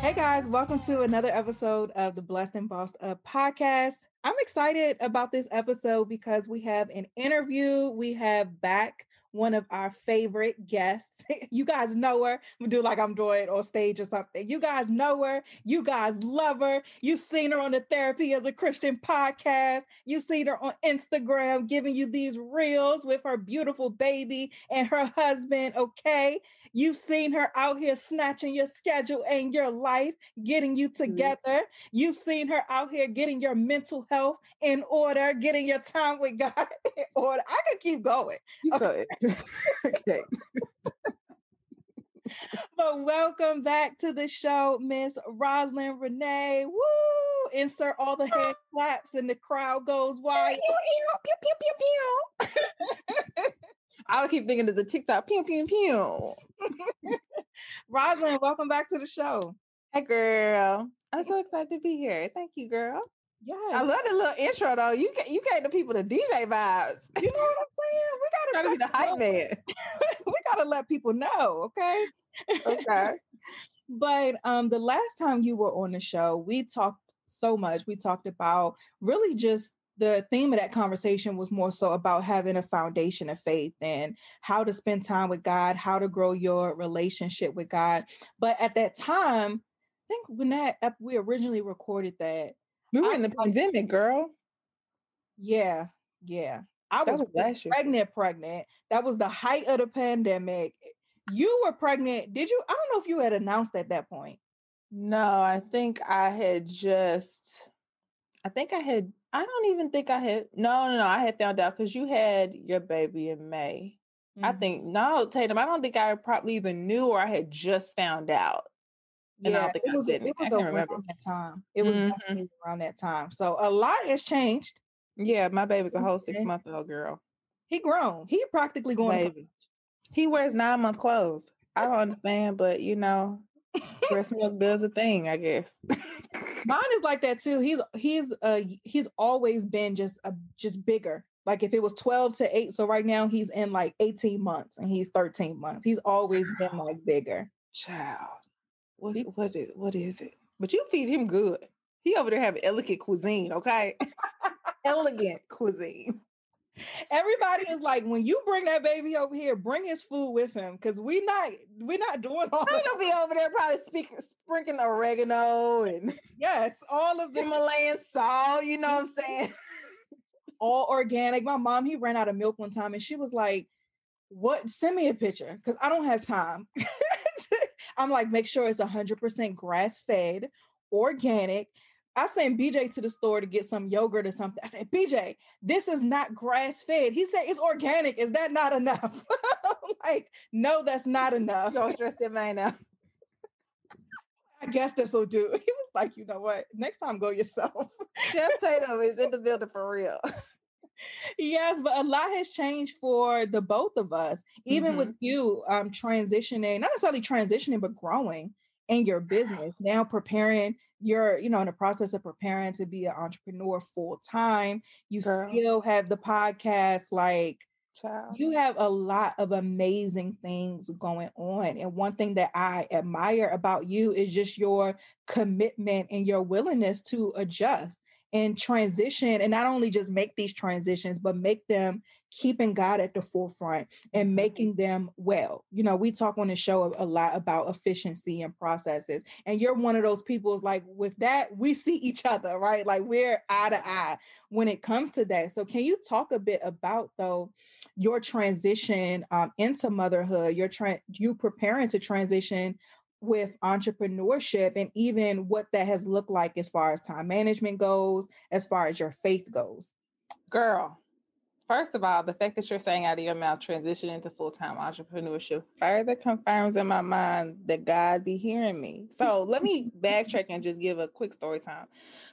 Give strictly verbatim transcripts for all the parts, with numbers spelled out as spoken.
Hey guys, welcome to another episode of the Blessed and Bossed Up podcast. I'm excited about this episode because we have an interview. We have back one of our favorite guests. You guys know her. We do like I'm doing on stage or something. You guys know her. You guys love her. You've seen her on the Therapy as a Christian podcast. You've seen her on Instagram giving you these reels with her beautiful baby and her husband, okay? You've seen her out here snatching your schedule and your life, getting you together. You've seen her out here getting your mental health in order, getting your time with God in order. I could keep going. You okay. could. Okay. But welcome back to the show, Miss Roslyn Renee. Woo! Insert all the hand claps and the crowd goes wild. I'll keep thinking of the TikTok. Pew, pew, pew. Roslyn, welcome back to the show. Hey, girl. I'm so excited to be here. Thank you, girl. Yeah, I love that little intro, though. You can't, you can't the people the D J vibes. You know what I'm saying? We got to be the hype man. We got to let people know, okay? Okay. But um, the last time you were on the show, we talked so much. We talked about really just the theme of that conversation was more so about having a foundation of faith and how to spend time with God, how to grow your relationship with God. But at that time, I think when that we originally recorded that, we were I, in the pandemic, girl. Yeah, yeah. I was, was pregnant, pregnant. That was the height of the pandemic. You were pregnant. Did you? I don't know if you had announced at that point. No, I think I had just. I think I had. I don't even think I had, no, no, no, I had found out because you had your baby in May. Mm-hmm. I think, no, Tatum, I don't think I probably even knew or I had just found out. And yeah, I don't think it was, I didn't. It was I can't remember. That time. It was mm-hmm. definitely around that time. So a lot has changed. Yeah, my baby's a whole okay. six-month-old girl. He grown. He practically going baby. To college. He wears nine-month clothes. I don't understand, but, you know, breast milk does a thing, I guess. Mine is like that too. He's he's uh he's always been just a uh, just bigger. Like if it was twelve to eight, so right now he's in like eighteen months and he's thirteen months. He's always been like bigger. Child, what is what is what is it? But you feed him good. He over there have elegant cuisine, okay? Elegant cuisine. Everybody is like, when you bring that baby over here, bring his food with him, because we not we're not doing all. He's gonna be over there probably speaking, sprinkling oregano and yes, all of the Himalayan salt. You know what I'm saying? All organic. My mom, he ran out of milk one time, and she was like, "What? Send me a picture, because I don't have time." I'm like, make sure it's one hundred percent grass fed, organic. I sent B J to the store to get some yogurt or something. I said, B J, this is not grass-fed. He said, it's organic. Is that not enough? I'm like, no, that's not enough. Don't trust him right now. I guess this will do. He was like, you know what? Next time, go yourself. Chef Tatum is in the building for real. Yes, but a lot has changed for the both of us, even mm-hmm. with you um, transitioning, not necessarily transitioning, but growing in your business. Now preparing, you're, you know, in the process of preparing to be an entrepreneur full time. You Girl. still have the podcast, like, Child. You have a lot of amazing things going on. And one thing that I admire about you is just your commitment and your willingness to adjust and transition, and not only just make these transitions, but make them keeping God at the forefront and making them well. You know, we talk on the show a lot about efficiency and processes, and you're one of those people, like, with that, we see each other, right? Like, we're eye to eye when it comes to that. So can you talk a bit about, though, your transition um, into motherhood, your tra- you preparing to transition with entrepreneurship, and even what that has looked like as far as time management goes, as far as your faith goes? Girl, first of all, the fact that you're saying out of your mouth, transition into full-time entrepreneurship, further confirms in my mind that God be hearing me. So let me backtrack and just give a quick story time.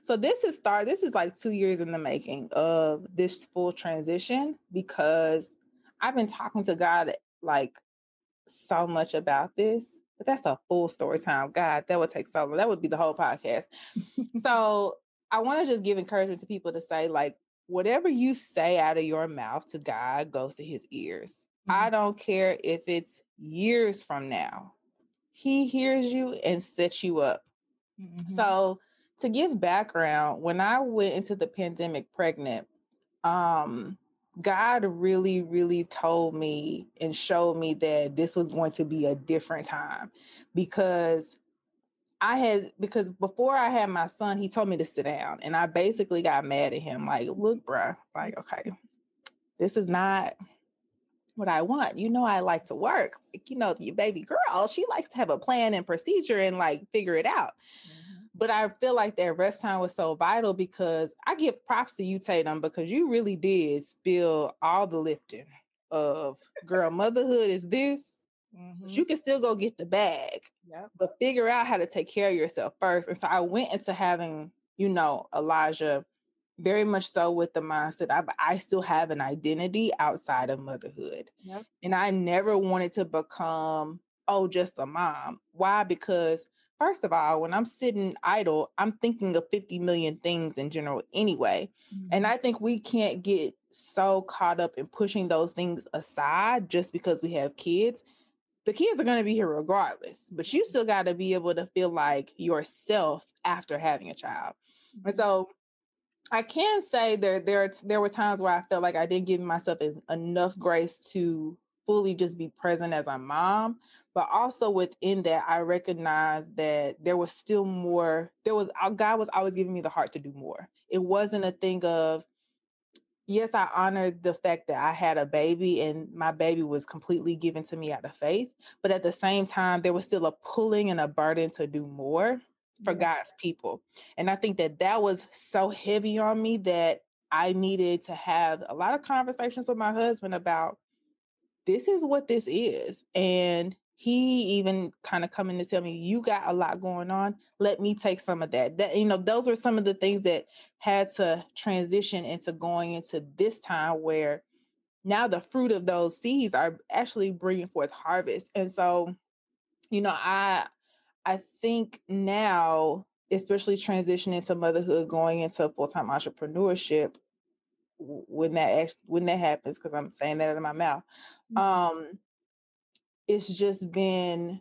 So this is start. This is like two years in the making of this full transition, because I've been talking to God like so much about this. But that's a full story time. God, that would take so long. That would be the whole podcast. So I want to just give encouragement to people to say, like, whatever you say out of your mouth to God goes to his ears. Mm-hmm. I don't care if it's years from now. He hears you and sets you up. Mm-hmm. So to give background, when I went into the pandemic pregnant, um, God really, really told me and showed me that this was going to be a different time, because I had, because before I had my son, he told me to sit down, and I basically got mad at him. Like, look, bruh, like, okay, this is not what I want. You know, I like to work. Like, you know, your baby girl, she likes to have a plan and procedure and like figure it out. Mm-hmm. But I feel like that rest time was so vital, because I give props to you, Tatum, because you really did spill all the lifting of, girl, motherhood is this. Mm-hmm. You can still go get the bag, yep. but figure out how to take care of yourself first. And so I went into having, you know, Elijah very much so with the mindset, I, I still have an identity outside of motherhood. Yep. And I never wanted to become, oh, just a mom. Why? Because first of all, when I'm sitting idle, I'm thinking of fifty million things in general anyway. Mm-hmm. And I think we can't get so caught up in pushing those things aside just because we have kids. The kids are going to be here regardless, but you still got to be able to feel like yourself after having a child. Mm-hmm. And so I can say there, there, there were times where I felt like I didn't give myself enough grace to fully just be present as a mom. But also within that, I recognized that there was still more. There was, God was always giving me the heart to do more. It wasn't a thing of, yes, I honored the fact that I had a baby and my baby was completely given to me out of faith. But at the same time, there was still a pulling and a burden to do more for mm-hmm. God's people. And I think that that was so heavy on me that I needed to have a lot of conversations with my husband about, this is what this is. And he even kind of coming to tell me, you got a lot going on. Let me take some of that. That, you know, those were some of the things that had to transition into going into this time where now the fruit of those seeds are actually bringing forth harvest. And so, you know, I, I think now, especially transitioning to motherhood, going into full-time entrepreneurship, when that when that happens, because I'm saying that out of my mouth, um, it's just been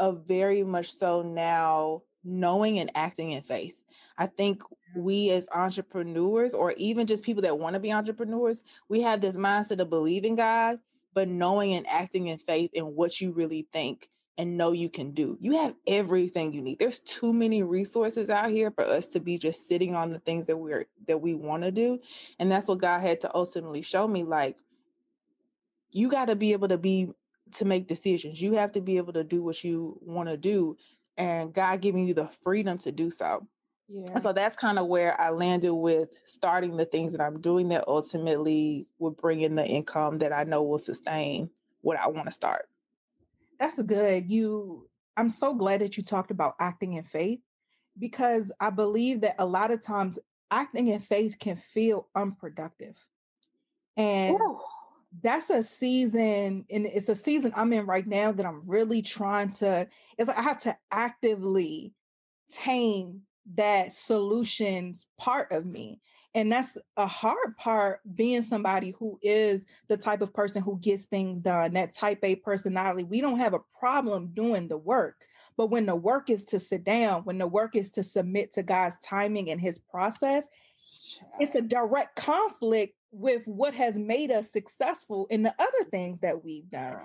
a very much so now knowing and acting in faith. I think we as entrepreneurs, or even just people that want to be entrepreneurs, we have this mindset of believing God, but knowing and acting in faith in what you really think and know you can do. You have everything you need. There's too many resources out here for us to be just sitting on the things that we're, that we want to do. And that's what God had to ultimately show me. Like, you got to be able to be, to make decisions. You have to be able to do what you want to do, and God giving you the freedom to do so. Yeah. And so that's kind of where I landed with starting the things that I'm doing that ultimately will bring in the income that I know will sustain what I want to start. That's good. You, I'm so glad that you talked about acting in faith, because I believe that a lot of times acting in faith can feel unproductive. And Ooh. That's a season, and it's a season I'm in right now that I'm really trying to, it's like I have to actively tame that solutions part of me. And that's a hard part, being somebody who is the type of person who gets things done, that type A personality. We don't have a problem doing the work, but when the work is to sit down, when the work is to submit to God's timing and his process, it's a direct conflict with what has made us successful in the other things that we've done.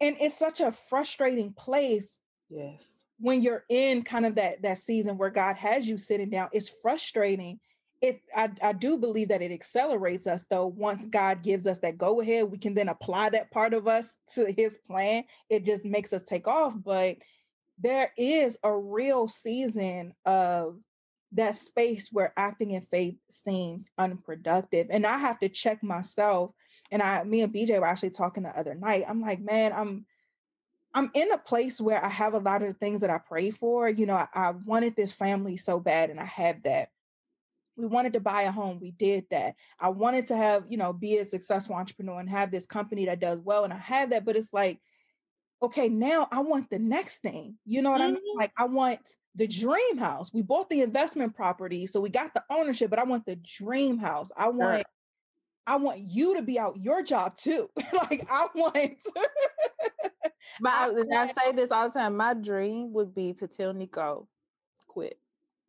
And it's such a frustrating place. Yes. When you're in kind of that, that season where God has you sitting down, it's frustrating. It, I, I do believe that it accelerates us, though. Once God gives us that go ahead, we can then apply that part of us to his plan. It just makes us take off. But there is a real season of that space where acting in faith seems unproductive. And I have to check myself. And I, me and B J were actually talking the other night. I'm like, man, I'm I'm in a place where I have a lot of things that I pray for. You know, I, I wanted this family so bad, and I had that. We wanted to buy a home. We did that. I wanted to have, you know, be a successful entrepreneur and have this company that does well. And I had that, but it's like, okay, now I want the next thing. You know what mm-hmm. I mean? Like, I want the dream house. We bought the investment property, so we got the ownership, but I want the dream house. I want, sure. I want you to be out your job too. Like, I want. But I, and I say this all the time. My dream would be to tell Nico, quit.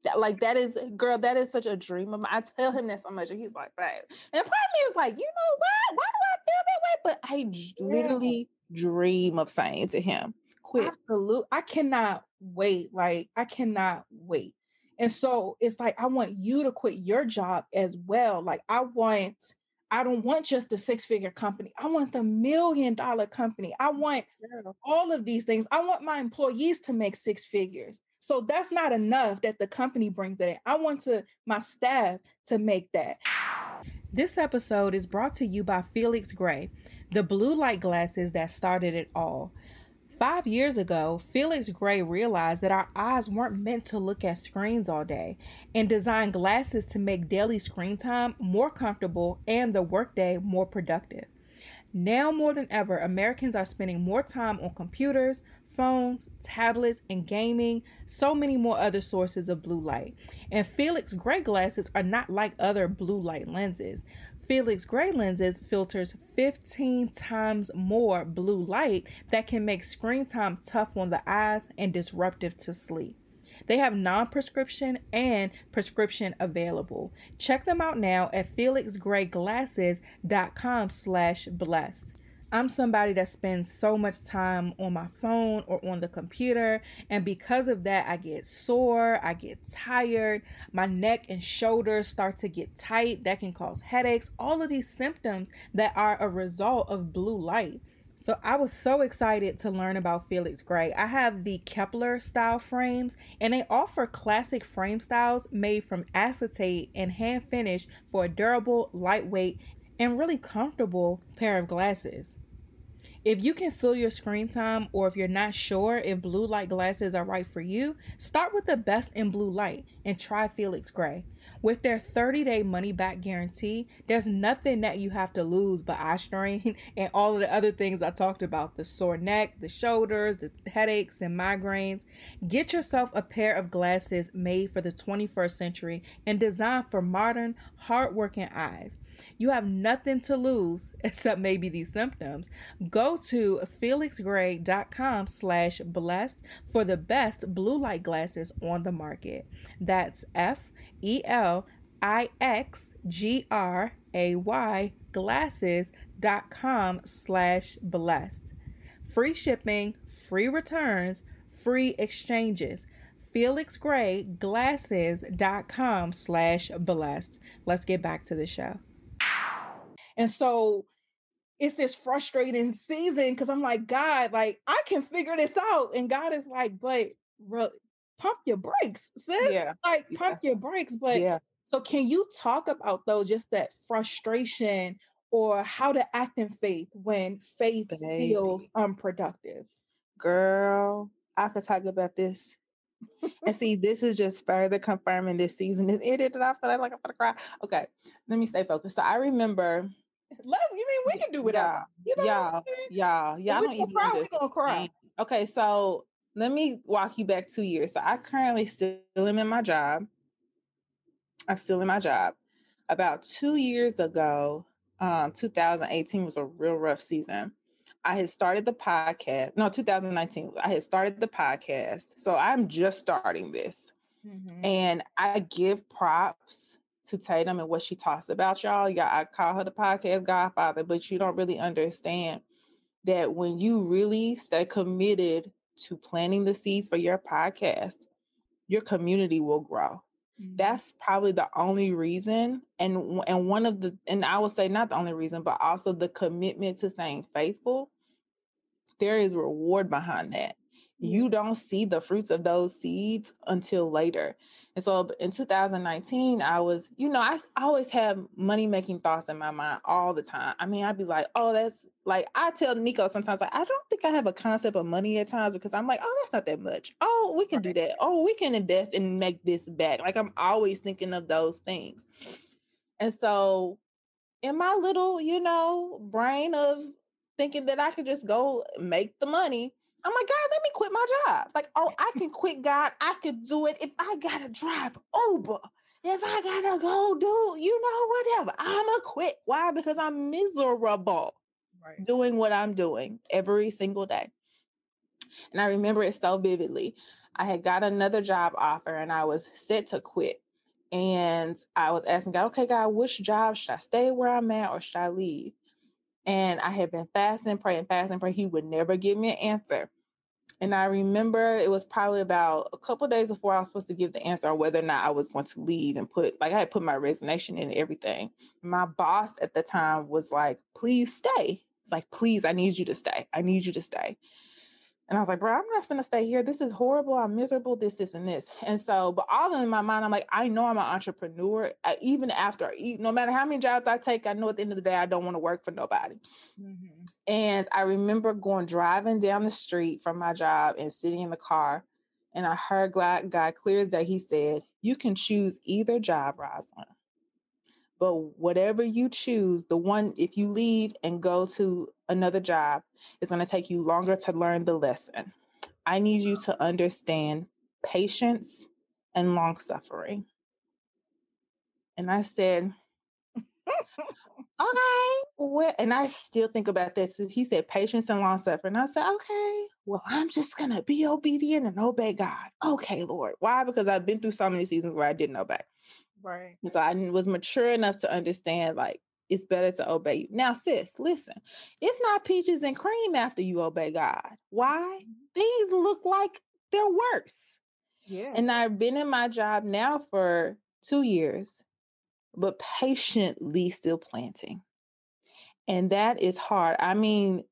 That, like, that is, girl, that is such a dream of mine. I tell him that so much, and he's like, babe. And part of me is like, you know what? Why do I feel that way? But I j- yeah. literally dream of saying to him, quit. Absolutely. I cannot wait. Like, I cannot wait. And so it's like, I want you to quit your job as well. Like, I want, I don't want just the six-figure company. I want the million-dollar company. I want all of these things. I want my employees to make six figures. So that's not enough that the company brings that in. I want to my staff to make that. This episode is brought to you by Felix Gray, the blue light glasses that started it all. Five years ago, Felix Gray realized that our eyes weren't meant to look at screens all day, and designed glasses to make daily screen time more comfortable and the workday more productive. Now more than ever, Americans are spending more time on computers, phones, tablets, and gaming, so many more other sources of blue light. And Felix Gray glasses are not like other blue light lenses. Felix Gray lenses filters fifteen times more blue light that can make screen time tough on the eyes and disruptive to sleep. They have non-prescription and prescription available. Check them out now at felix gray glasses dot com slash blessed. I'm somebody that spends so much time on my phone or on the computer, and because of that, I get sore, I get tired, my neck and shoulders start to get tight. That can cause headaches, all of these symptoms that are a result of blue light. So I was so excited to learn about Felix Gray. I have the Kepler style frames, and they offer classic frame styles made from acetate and hand finished for a durable, lightweight, and really comfortable pair of glasses. If you can fill your screen time, or if you're not sure if blue light glasses are right for you, start with the best in blue light and try Felix Gray. With their thirty-day money-back guarantee, there's nothing that you have to lose but eye strain and all of the other things I talked about, the sore neck, the shoulders, the headaches, and migraines. Get yourself a pair of glasses made for the twenty-first century and designed for modern, hardworking eyes. You have nothing to lose except maybe these symptoms. Go to felix gray dot com slash blessed for the best blue light glasses on the market. That's F E L I X G R A Y glasses dot com slash blessed. Free shipping, free returns, free exchanges. felix gray glasses dot com slash blessed. Let's get back to the show. And so it's this frustrating season because I'm like, God, like, I can figure this out. And God is like, but re- pump your brakes, sis. Yeah. Like, yeah. pump your brakes. But yeah. So can you talk about, though, just that frustration or how to act in faith when faith Baby. feels unproductive? Girl, I could talk about this. And see, this is just further confirming this season is ended, and I feel like I'm gonna cry. Okay, let me stay focused. So I remember. Let's. You mean we can do without y'all? You know y'all, I mean? y'all, y'all don't even cry. We gonna cry. Okay, so let me walk you back two years. So I currently still am in my job. I'm still in my job. About two years ago, um, two thousand eighteen was a real rough season. I had started the podcast. No, two thousand nineteen. I had started the podcast. So I'm just starting this. Mm-hmm. And I give props to Tatum and what she talks about, y'all. Y'all, I call her the podcast godfather, but you don't really understand that when you really stay committed to planting the seeds for your podcast, your community will grow. Mm-hmm. That's probably the only reason. And, and one of the, and I would say not the only reason, but also the commitment to staying faithful. There is reward behind that. Mm-hmm. You don't see the fruits of those seeds until later. And so in two thousand nineteen, I was, you know, I always have money-making thoughts in my mind all the time. I mean, I'd be like, oh, that's like, I tell Nico sometimes, like, I don't think I have a concept of money at times because I'm like, oh, that's not that much. Oh, we can right. do that. Oh, we can invest and make this back. Like, I'm always thinking of those things. And so in my little, you know, brain of thinking that I could just go make the money, I'm like, God, let me quit my job. Like, oh, I can quit, God. I could do it if I got to drive Uber. If I got to go do, you know, whatever. I'm going to quit. Why? Because I'm miserable right. doing what I'm doing every single day. And I remember it so vividly. I had got another job offer and I was set to quit. And I was asking God, okay, God, which job should I stay where I'm at or should I leave? And I had been fasting, praying, fasting, praying. He would never give me an answer. And I remember it was probably about a couple of days before I was supposed to give the answer on whether or not I was going to leave and put, like I had put my resignation in and everything. My boss at the time was like, please stay. It's like, please, I need you to stay. I need you to stay. And I was like, bro, I'm not going to stay here. This is horrible. I'm miserable. This, this, and this. And so, but all in my mind, I'm like, I know I'm an entrepreneur. I, even after, no matter how many jobs I take, I know at the end of the day, I don't want to work for nobody. Mm-hmm. And I remember going driving down the street from my job and sitting in the car. And I heard God, God clear as day. He said, you can choose either job, Roslyn. But whatever you choose, the one, if you leave and go to another job, it's going to take you longer to learn the lesson. I need you to understand patience and long suffering. And I said, okay, what? And I still think about this. He said patience and long suffering. I said, okay, well, I'm just going to be obedient and obey God. Okay, Lord. Why? Because I've been through so many seasons where I didn't obey. Right. And so I was mature enough to understand, like, it's better to obey you. Now, sis, listen, it's not peaches and cream after you obey God. Why? Mm-hmm. Things look like they're worse. Yeah. And I've been in my job now for two years, but patiently still planting. And that is hard. I mean,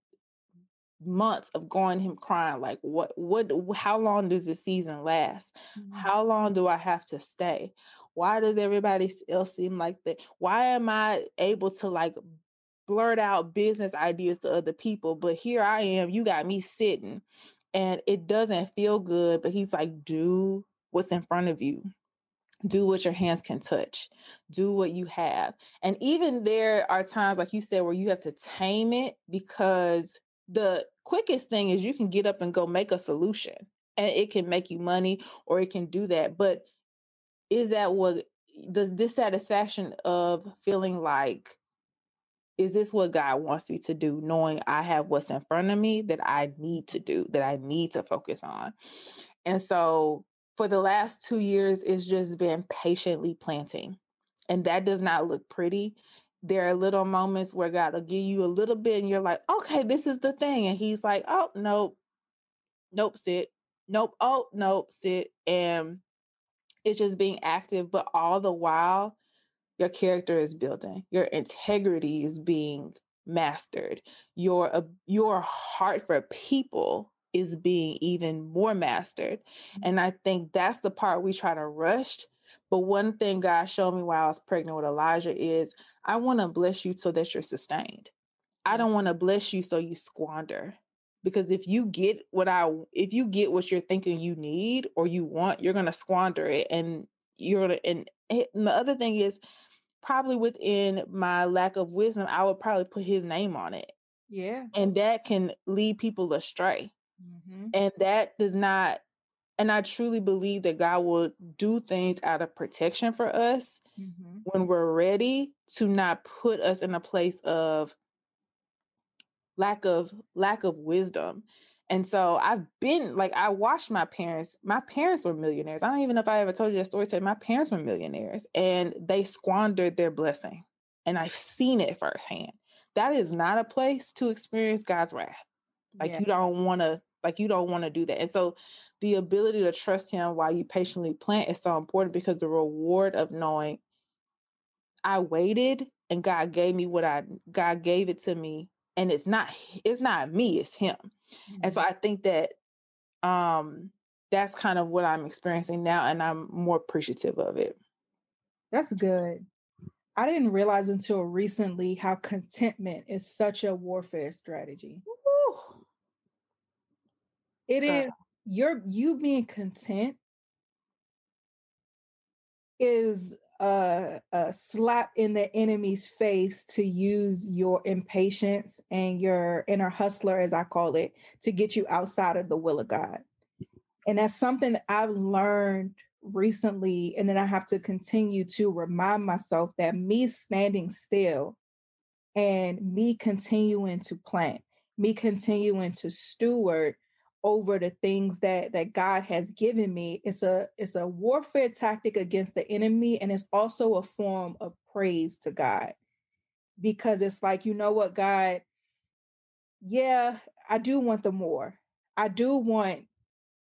months of going him crying, like, what, what, how long does this season last? Mm-hmm. How long do I have to stay? Why does everybody else seem like that? Why am I able to like blurt out business ideas to other people? But here I am, you got me sitting and it doesn't feel good, but he's like, do what's in front of you. Do what your hands can touch. Do what you have. And even there are times, like you said, where you have to tame it because the quickest thing is you can get up and go make a solution and it can make you money or it can do that. But is that what the dissatisfaction of feeling like, is this what God wants me to do? Knowing I have what's in front of me that I need to do, that I need to focus on. And so for the last two years, it's just been patiently planting. And that does not look pretty. There are little moments where God will give you a little bit and you're like, okay, this is the thing. And he's like, oh, nope, nope, sit. Nope. Oh, nope, sit. And it's just being active. But all the while, your character is building. Your integrity is being mastered. Your, uh, your heart for people is being even more mastered. And I think that's the part we try to rush. But one thing God showed me while I was pregnant with Elijah is I want to bless you so that you're sustained. I don't want to bless you so you squander. Because if you get what I, if you get what you're thinking you need or you want, you're going to squander it. And you're, and, and the other thing is probably within my lack of wisdom, I would probably put his name on it. Yeah. And that can lead people astray. Mm-hmm. And that does not, and I truly believe that God will do things out of protection for us mm-hmm. when we're ready to not put us in a place of lack of lack of wisdom. And so I've been like, I watched my parents, my parents were millionaires. I don't even know if I ever told you that story today. My parents were millionaires and they squandered their blessing. And I've seen it firsthand. That is not a place to experience God's wrath. Like yeah. you don't want to, like you don't want to do that. And so the ability to trust him while you patiently plant is so important, because the reward of knowing I waited and God gave me what I, God gave it to me. And it's not, it's not me, it's him. Mm-hmm. And so I think that um, that's kind of what I'm experiencing now. And I'm more appreciative of it. That's good. I didn't realize until recently how contentment is such a warfare strategy. Woo-hoo. It God. is, your, you being content is Uh, a slap in the enemy's face to use your impatience and your inner hustler, as I call it, to get you outside of the will of God. And that's something that I've learned recently. And then I have to continue to remind myself that me standing still and me continuing to plant, me continuing to steward over the things that that God has given me. It's a it's a warfare tactic against the enemy. And it's also a form of praise to God. Because it's like, you know what, God, yeah, I do want the more. I do want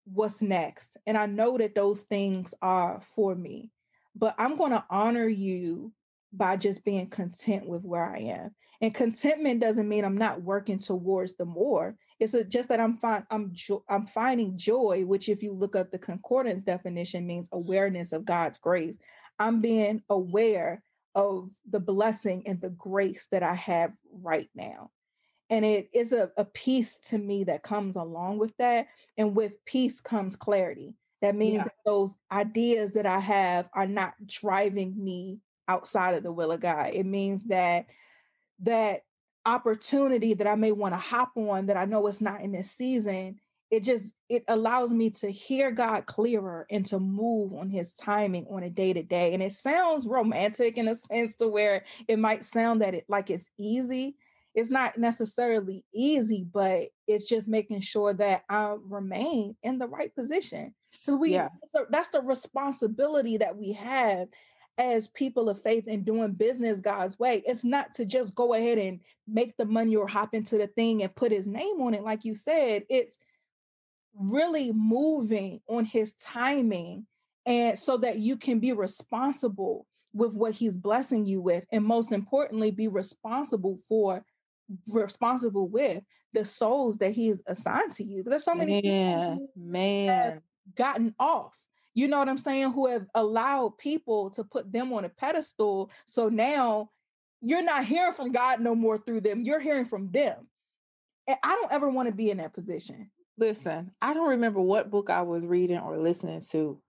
what's next. And I know that those things are for me. But I'm going to honor you by just being content with where I am. And contentment doesn't mean I'm not working towards the more. It's a, just that I'm find, I'm jo- I'm finding joy, which if you look up the concordance definition means awareness of God's grace. I'm being aware of the blessing and the grace that I have right now. And it is a, a peace to me that comes along with that. And with peace comes clarity. That means yeah. that those ideas that I have are not driving me outside of the will of God. It means that that opportunity that I may want to hop on that I know it's not in this season, it just, it allows me to hear God clearer and to move on his timing on a day to day. And it sounds romantic in a sense to where it might sound that it like it's easy. It's not necessarily easy, but it's just making sure that I remain in the right position. Because we, yeah. so that's the responsibility that we have as people of faith and doing business God's way. It's not to just go ahead and make the money or hop into the thing and put his name on it. Like you said, it's really moving on his timing, and so that you can be responsible with what he's blessing you with. And most importantly, be responsible for responsible with the souls that he's assigned to you. There's so many man, people man. Have gotten off. You know what I'm saying? Who have allowed people to put them on a pedestal. So now you're not hearing from God no more through them. You're hearing from them. And I don't ever want to be in that position. Listen, I don't remember what book I was reading or listening to.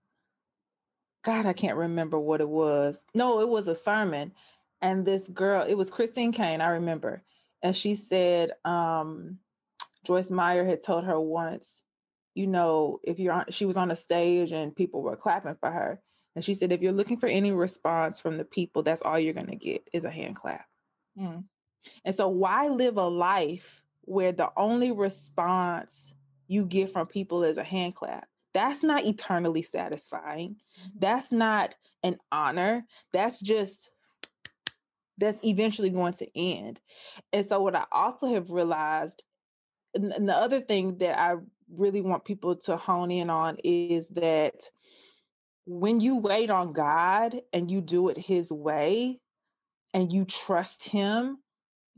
God, I can't remember what it was. No, it was a sermon. And this girl, it was Christine Kane, I remember. And she said, um, Joyce Meyer had told her once, you know, if you're on, she was on a stage and people were clapping for her. And she said, if you're looking for any response from the people, that's all you're going to get is a hand clap. Mm. And so why live a life where the only response you get from people is a hand clap? That's not eternally satisfying. Mm-hmm. That's not an honor. That's just, that's eventually going to end. And so what I also have realized, and, and the other thing that I really want people to hone in on is that when you wait on God and you do it his way and you trust him,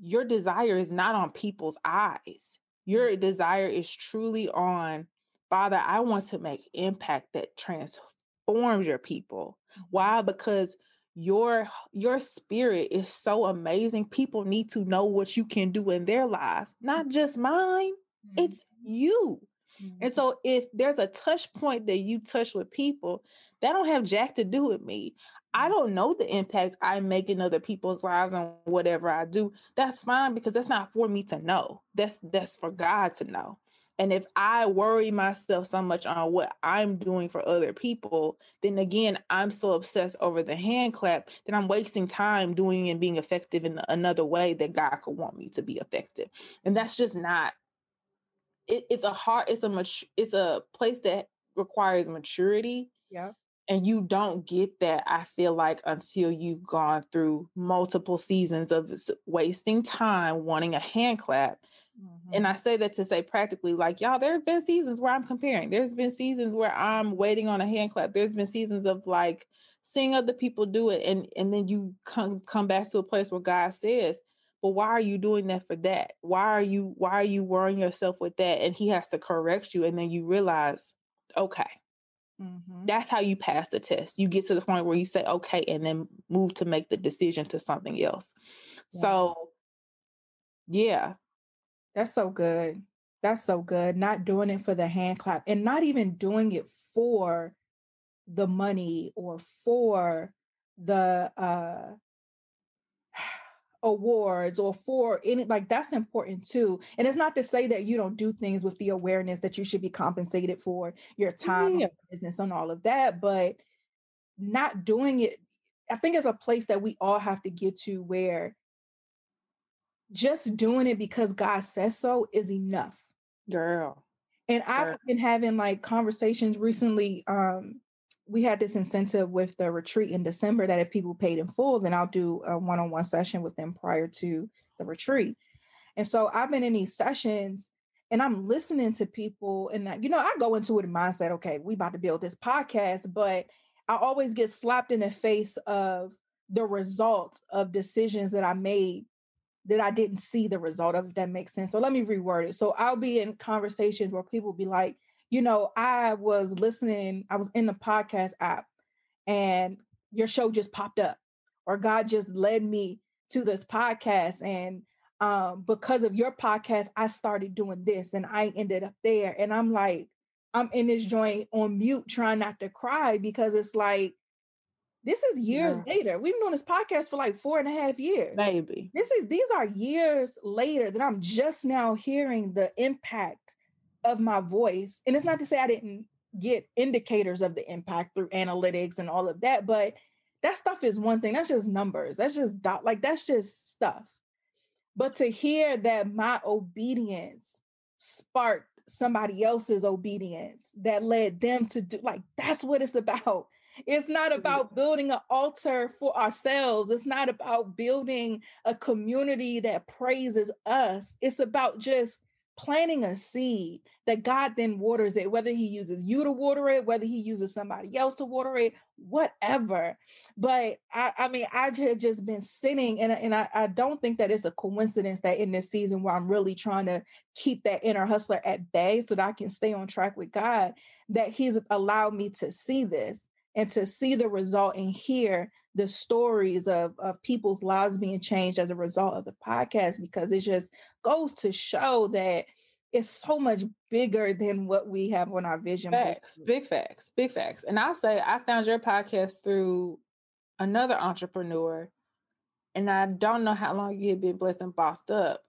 your desire is not on people's eyes. Your desire is truly on, Father, I want to make impact that transforms your people. Why? Because your, your spirit is so amazing. People need to know what you can do in their lives, not just mine. Mm-hmm. It's you. Mm-hmm. And so if there's a touch point that you touch with people, that don't have jack to do with me. I don't know the impact I make in other people's lives and whatever I do. That's fine, because that's not for me to know. That's that's for God to know. And if I worry myself so much on what I'm doing for other people, then again, I'm so obsessed over the hand clap that I'm wasting time doing and being effective in another way that God could want me to be effective. And that's just not, it, it's a hard, it's a much, it's a place that requires maturity. Yeah. And you don't get that, I feel like, until you've gone through multiple seasons of wasting time wanting a hand clap. Mm-hmm. And I say that to say practically, like, y'all, there have been seasons where I'm comparing. There's been seasons where I'm waiting on a hand clap. There's been seasons of like seeing other people do it. And, and then you come, come back to a place where God says, but why are you doing that for that? Why are you, why are you worrying yourself with that? And he has to correct you. And then you realize, okay. Mm-hmm. That's how you pass the test. You get to the point where you say, okay, and then move to make the decision to something else. Yeah. So, yeah. That's so good. That's so good. Not doing it for the hand clap and not even doing it for the money or for the uh, awards or for any, like, that's important too. And it's not to say that you don't do things with the awareness that you should be compensated for your time, yeah, and business and all of that, but not doing it. I think it's a place that we all have to get to where just doing it because God says so is enough. Girl. And Girl. I've been having like conversations recently. Um, we had this incentive with the retreat in December that if people paid in full, then I'll do a one-on-one session with them prior to the retreat. And so I've been in these sessions and I'm listening to people and, I, you know, I go into it in mindset, okay, we about to build this podcast, but I always get slapped in the face of the results of decisions that I made that I didn't see the result of, if that makes sense. So let me reword it. So I'll be in conversations where people be like, you know, I was listening, I was in the podcast app and your show just popped up, or God just led me to this podcast. And um, because of your podcast, I started doing this and I ended up there. And I'm like, I'm in this joint on mute, trying not to cry, because it's like, this is years yeah. later. We've been doing this podcast for like four and a half years. Maybe. This is, these are years later that I'm just now hearing the impact of my voice. And it's not to say I didn't get indicators of the impact through analytics and all of that, but that stuff is one thing. That's just numbers. That's just dot, like, that's just stuff. But to hear that my obedience sparked somebody else's obedience that led them to do, like, that's what it's about. It's not about building an altar for ourselves. It's not about building a community that praises us. It's about just planting a seed that God then waters it, whether he uses you to water it, whether he uses somebody else to water it, whatever. But I, I mean, I had just been sitting and, and I, I don't think that it's a coincidence that in this season where I'm really trying to keep that inner hustler at bay so that I can stay on track with God, that he's allowed me to see this. And to see the result and hear the stories of, of people's lives being changed as a result of the podcast, because it just goes to show that it's so much bigger than what we have on our vision board. Facts, big facts, big facts. And I'll say I found your podcast through another entrepreneur, and I don't know how long you had been blessed and bossed up,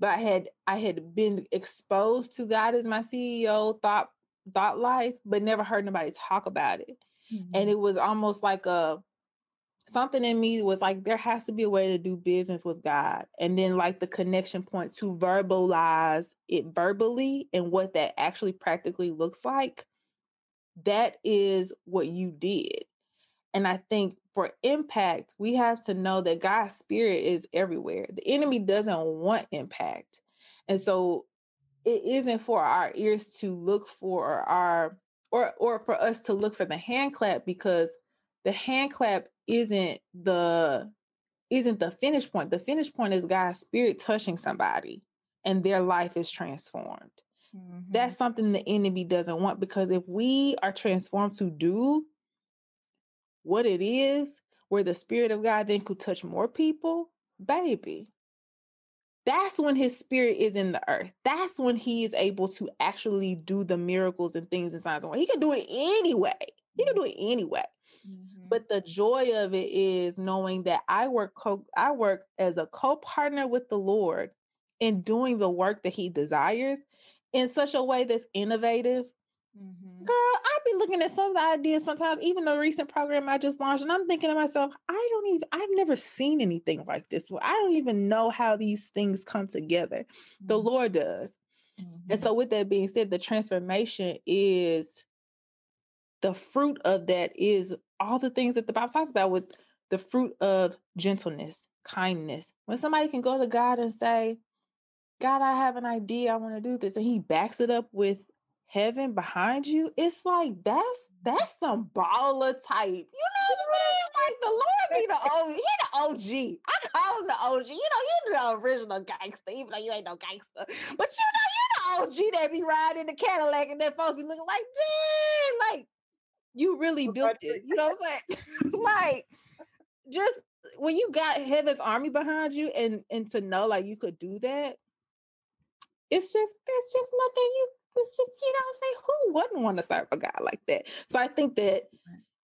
but I had I had been exposed to God as my C E O thought thought life, but never heard nobody talk about it. And it was almost like a, something in me was like, there has to be a way to do business with God. And then like the connection point to verbalize it verbally and what that actually practically looks like. That is what you did. And I think for impact, we have to know that God's spirit is everywhere. The enemy doesn't want impact. And so it isn't for our ears to look for or our Or or for us to look for the hand clap, because the hand clap isn't the isn't the finish point. The finish point is God's spirit touching somebody and their life is transformed. Mm-hmm. That's something the enemy doesn't want, because if we are transformed to do what it is, where the spirit of God then could touch more people, baby, that's when his spirit is in the earth. That's when he is able to actually do the miracles and things and signs and wonders. He can do it anyway. He can do it anyway. Mm-hmm. But the joy of it is knowing that I work co- I work as a co-partner with the Lord in doing the work that he desires in such a way that's innovative. Mm-hmm. Girl, I be looking at some ideas sometimes, even the recent program I just launched, and I'm thinking to myself, I don't even, I've never seen anything like this. Well, I don't even know how these things come together. Mm-hmm. The Lord does. Mm-hmm. And so with that being said, the transformation is, the fruit of that is all the things that the Bible talks about with the fruit of gentleness, kindness. When somebody can go to God and say, God, I have an idea, I want to do this, and he backs it up with heaven behind you, it's like, that's, that's some baller type. You know what I'm saying? Like, the Lord be the O G. He the O G. I call him the O G. You know, he the original gangster, even though you ain't no gangster. But you know, you the O G that be riding the Cadillac and that folks be looking like, dang, like, you really built it. You know what I'm saying? Like, just when you got heaven's army behind you and, and to know, like, you could do that, it's just, there's just nothing you, it's just, you know what I'm saying? Who wouldn't want to serve a God like that? So I think that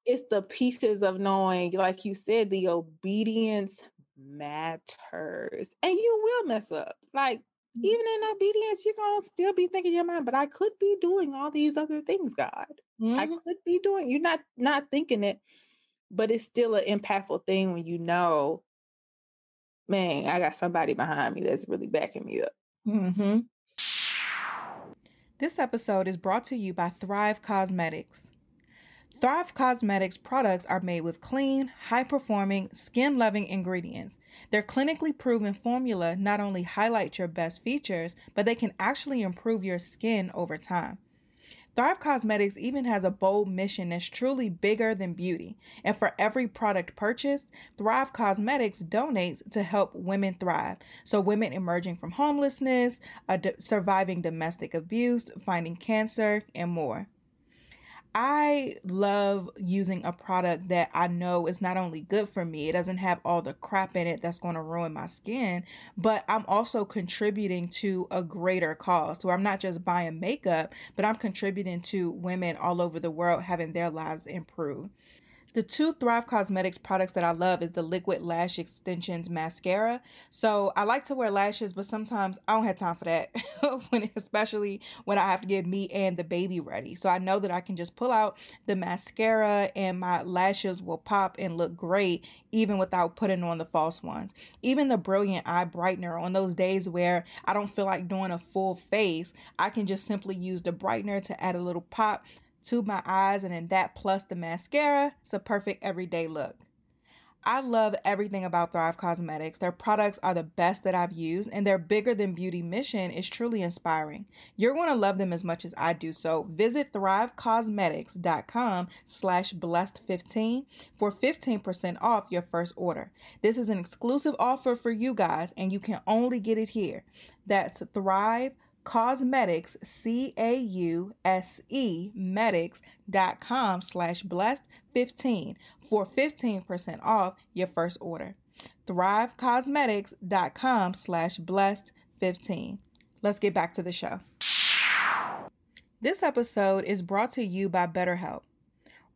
it's the pieces of knowing, like you said, the obedience matters. And you will mess up. Like, even in obedience, you're going to still be thinking in your mind, but I could be doing all these other things, God. Mm-hmm. I could be doing, you're not, not thinking it, but it's still an impactful thing when you know, man, I got somebody behind me that's really backing me up. Mm-hmm. This episode is brought to you by Thrive Cosmetics. Thrive Cosmetics products are made with clean, high-performing, skin-loving ingredients. Their clinically proven formula not only highlights your best features, but they can actually improve your skin over time. Thrive Cosmetics even has a bold mission that's truly bigger than beauty. And for every product purchased, Thrive Cosmetics donates to help women thrive. So women emerging from homelessness, d- surviving domestic abuse, fighting cancer, and more. I love using a product that I know is not only good for me, it doesn't have all the crap in it that's going to ruin my skin, but I'm also contributing to a greater cause. So I'm not just buying makeup, but I'm contributing to women all over the world having their lives improved. The two Thrive Cosmetics products that I love is the Liquid Lash Extensions Mascara. So I like to wear lashes, but sometimes I don't have time for that, when, especially when I have to get me and the baby ready. So I know that I can just pull out the mascara and my lashes will pop and look great, even without putting on the false ones. Even the Brilliant Eye Brightener, on those days where I don't feel like doing a full face, I can just simply use the brightener to add a little pop to my eyes, and then that plus the mascara, it's a perfect everyday look. I love everything about Thrive Cosmetics. Their products are the best that I've used, and their bigger than beauty mission is truly inspiring. You're going to love them as much as I do, so visit thrivecosmetics.com slash blessed15 for fifteen percent off your first order. This is an exclusive offer for you guys, and you can only get it here. That's Thrive Cosmetics, C A U S E, medics.com slash blessed fifteen for fifteen percent off your first order. Thrivecosmetics.com slash blessed fifteen. Let's get back to the show. This episode is brought to you by BetterHelp.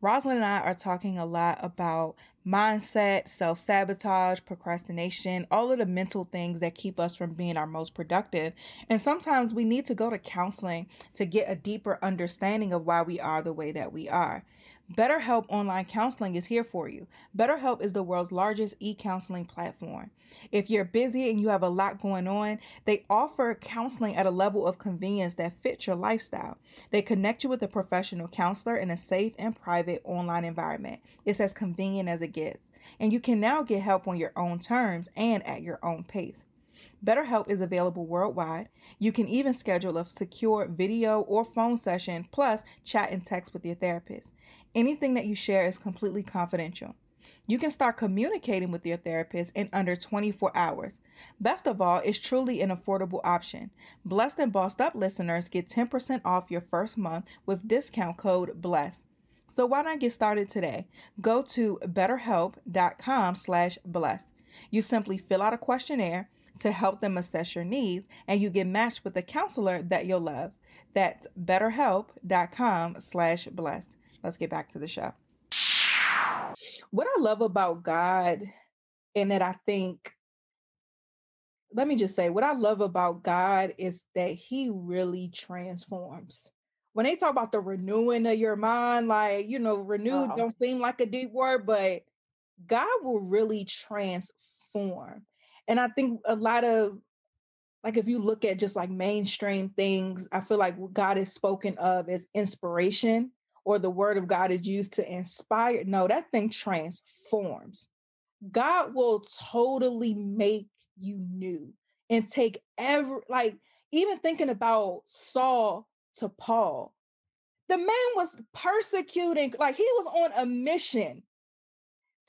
Roslyn and I are talking a lot about mindset, self-sabotage, procrastination, all of the mental things that keep us from being our most productive. And sometimes we need to go to counseling to get a deeper understanding of why we are the way that we are. BetterHelp Online Counseling is here for you. BetterHelp is the world's largest e-counseling platform. If you're busy and you have a lot going on, they offer counseling at a level of convenience that fits your lifestyle. They connect you with a professional counselor in a safe and private online environment. It's as convenient as it gets, and you can now get help on your own terms and at your own pace. BetterHelp is available worldwide. You can even schedule a secure video or phone session, plus chat and text with your therapist. Anything that you share is completely confidential. You can start communicating with your therapist in under twenty-four hours. Best of all, it's truly an affordable option. Blessed and Bossed Up listeners get ten percent off your first month with discount code BLESS. So why not get started today? Go to betterhelp dot com slash blessed. You simply fill out a questionnaire, to help them assess your needs, and you get matched with a counselor that you'll love. That's betterhelp dot com slash blessed. Let's get back to the show. What I love about God, and that I think, let me just say, what I love about God is that he really transforms. When they talk about the renewing of your mind, like, you know, renewed wow. don't seem like a deep word, but God will really transform. And I think a lot of, like, if you look at just like mainstream things, I feel like what God is spoken of as inspiration, or the word of God is used to inspire. No, that thing transforms. God will totally make you new and take every, like, even thinking about Saul to Paul, the man was persecuting, like he was on a mission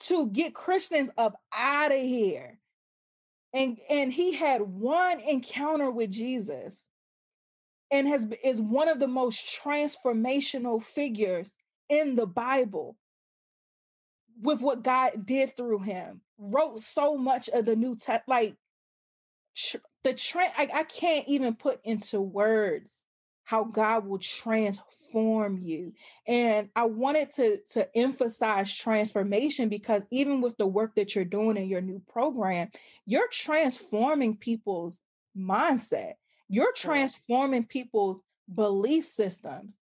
to get Christians up out of here. And, and he had one encounter with Jesus and has is one of the most transformational figures in the Bible with what God did through him, wrote so much of the New Testament, like tr- the tra- I, I can't even put into words how God will transform you. And I wanted to, to emphasize transformation, because even with the work that you're doing in your new program, you're transforming people's mindset. You're transforming people's belief systems.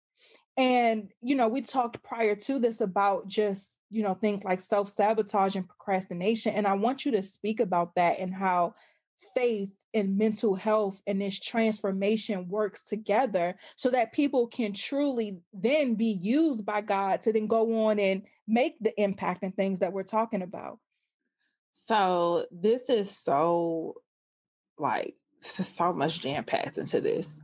And, you know, we talked prior to this about just, you know, things like self-sabotage and procrastination. And I want you to speak about that and how faith and mental health and this transformation works together, so that people can truly then be used by God to then go on and make the impact and things that we're talking about. So this is so like, this is so much jam-packed into this,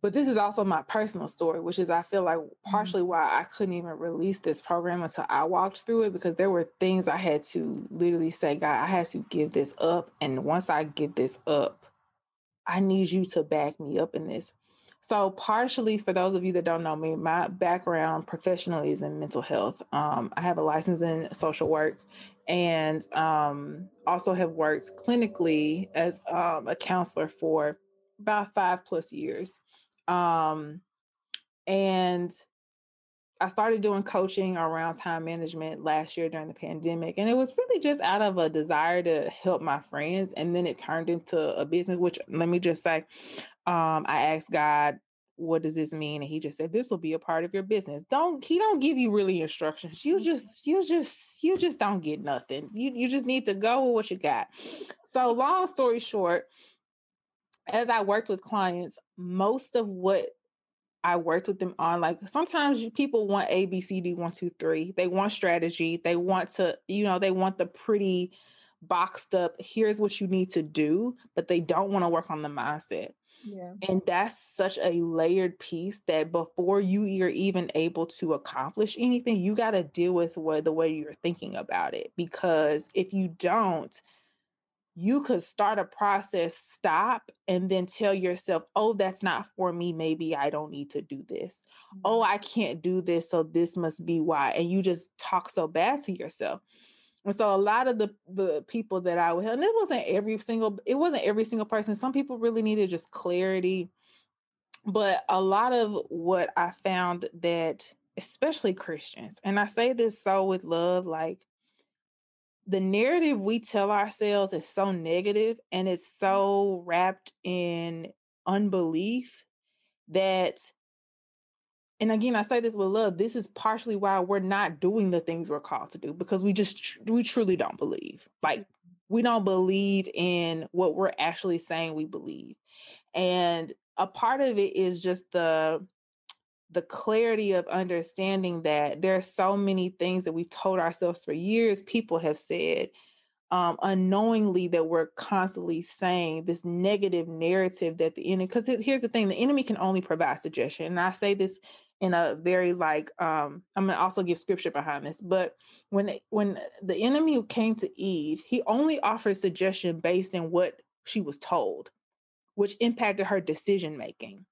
but this is also my personal story, which is, I feel like partially why I couldn't even release this program until I walked through it, because there were things I had to literally say, God, I had to give this up. And once I give this up, I need you to back me up in this. So partially, for those of you that don't know me, my background professionally is in mental health. Um, I have a license in social work, and um, also have worked clinically as um, a counselor for about five plus years. Um, and I started doing coaching around time management last year during the pandemic. And it was really just out of a desire to help my friends. And then it turned into a business, which, let me just say, um, I asked God, what does this mean? And he just said, this will be a part of your business. Don't, he don't give you really instructions. You just, you just, you just don't get nothing. You, you just need to go with what you got. So long story short, as I worked with clients, most of what I worked with them on, like, sometimes you, people want A, B, C, D, one, two, three. They want strategy. They want to, you know, they want the pretty boxed up, here's what you need to do, but they don't want to work on the mindset. Yeah. And that's such a layered piece that before you are even able to accomplish anything, you got to deal with what, the way you're thinking about it. Because if you don't, you could start a process, stop, and then tell yourself, oh, that's not for me. Maybe I don't need to do this. Mm-hmm. Oh, I can't do this, so this must be why. And you just talk so bad to yourself. And so a lot of the, the people that I would help, and it wasn't every single, it wasn't every single person. Some people really needed just clarity. But a lot of what I found that, especially Christians, and I say this so with love, like, the narrative we tell ourselves is so negative, and it's so wrapped in unbelief that, and again, I say this with love, this is partially why we're not doing the things we're called to do, because we just, tr- we truly don't believe. Like, we don't believe in what we're actually saying we believe. And a part of it is just the, the clarity of understanding that there are so many things that we've told ourselves for years, people have said um, unknowingly, that we're constantly saying this negative narrative that the enemy, because here's the thing, the enemy can only provide suggestion. And I say this in a very like, um, I'm going to also give scripture behind this, but when, when the enemy came to Eve, he only offered suggestion based on what she was told, which impacted her decision-making.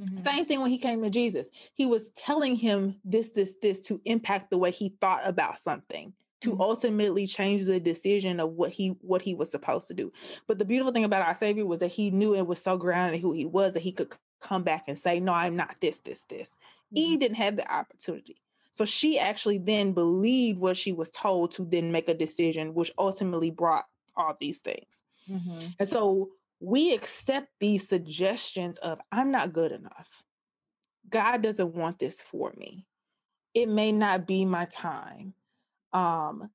Mm-hmm. Same thing when he came to Jesus. He was telling him this, this, this to impact the way he thought about something, to ultimately change the decision of what he what he was supposed to do. But the beautiful thing about our Savior was that he knew and was so grounded in who he was that he could come back and say, no, I'm not this, this, this. Mm-hmm. Eve didn't have the opportunity. So she actually then believed what she was told to then make a decision, which ultimately brought all these things. Mm-hmm. And so we accept these suggestions of, I'm not good enough. God doesn't want this for me. It may not be my time. Um,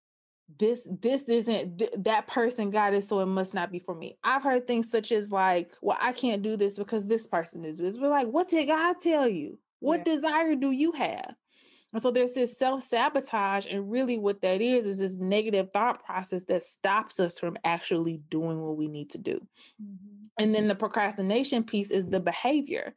this, this isn't th- that person got it, so it must not be for me. I've heard things such as like, well, I can't do this because this person is this. We're like, what did God tell you? What yeah. desire do you have? And so there's this self-sabotage. And really what that is, is this negative thought process that stops us from actually doing what we need to do. Mm-hmm. And then the procrastination piece is the behavior.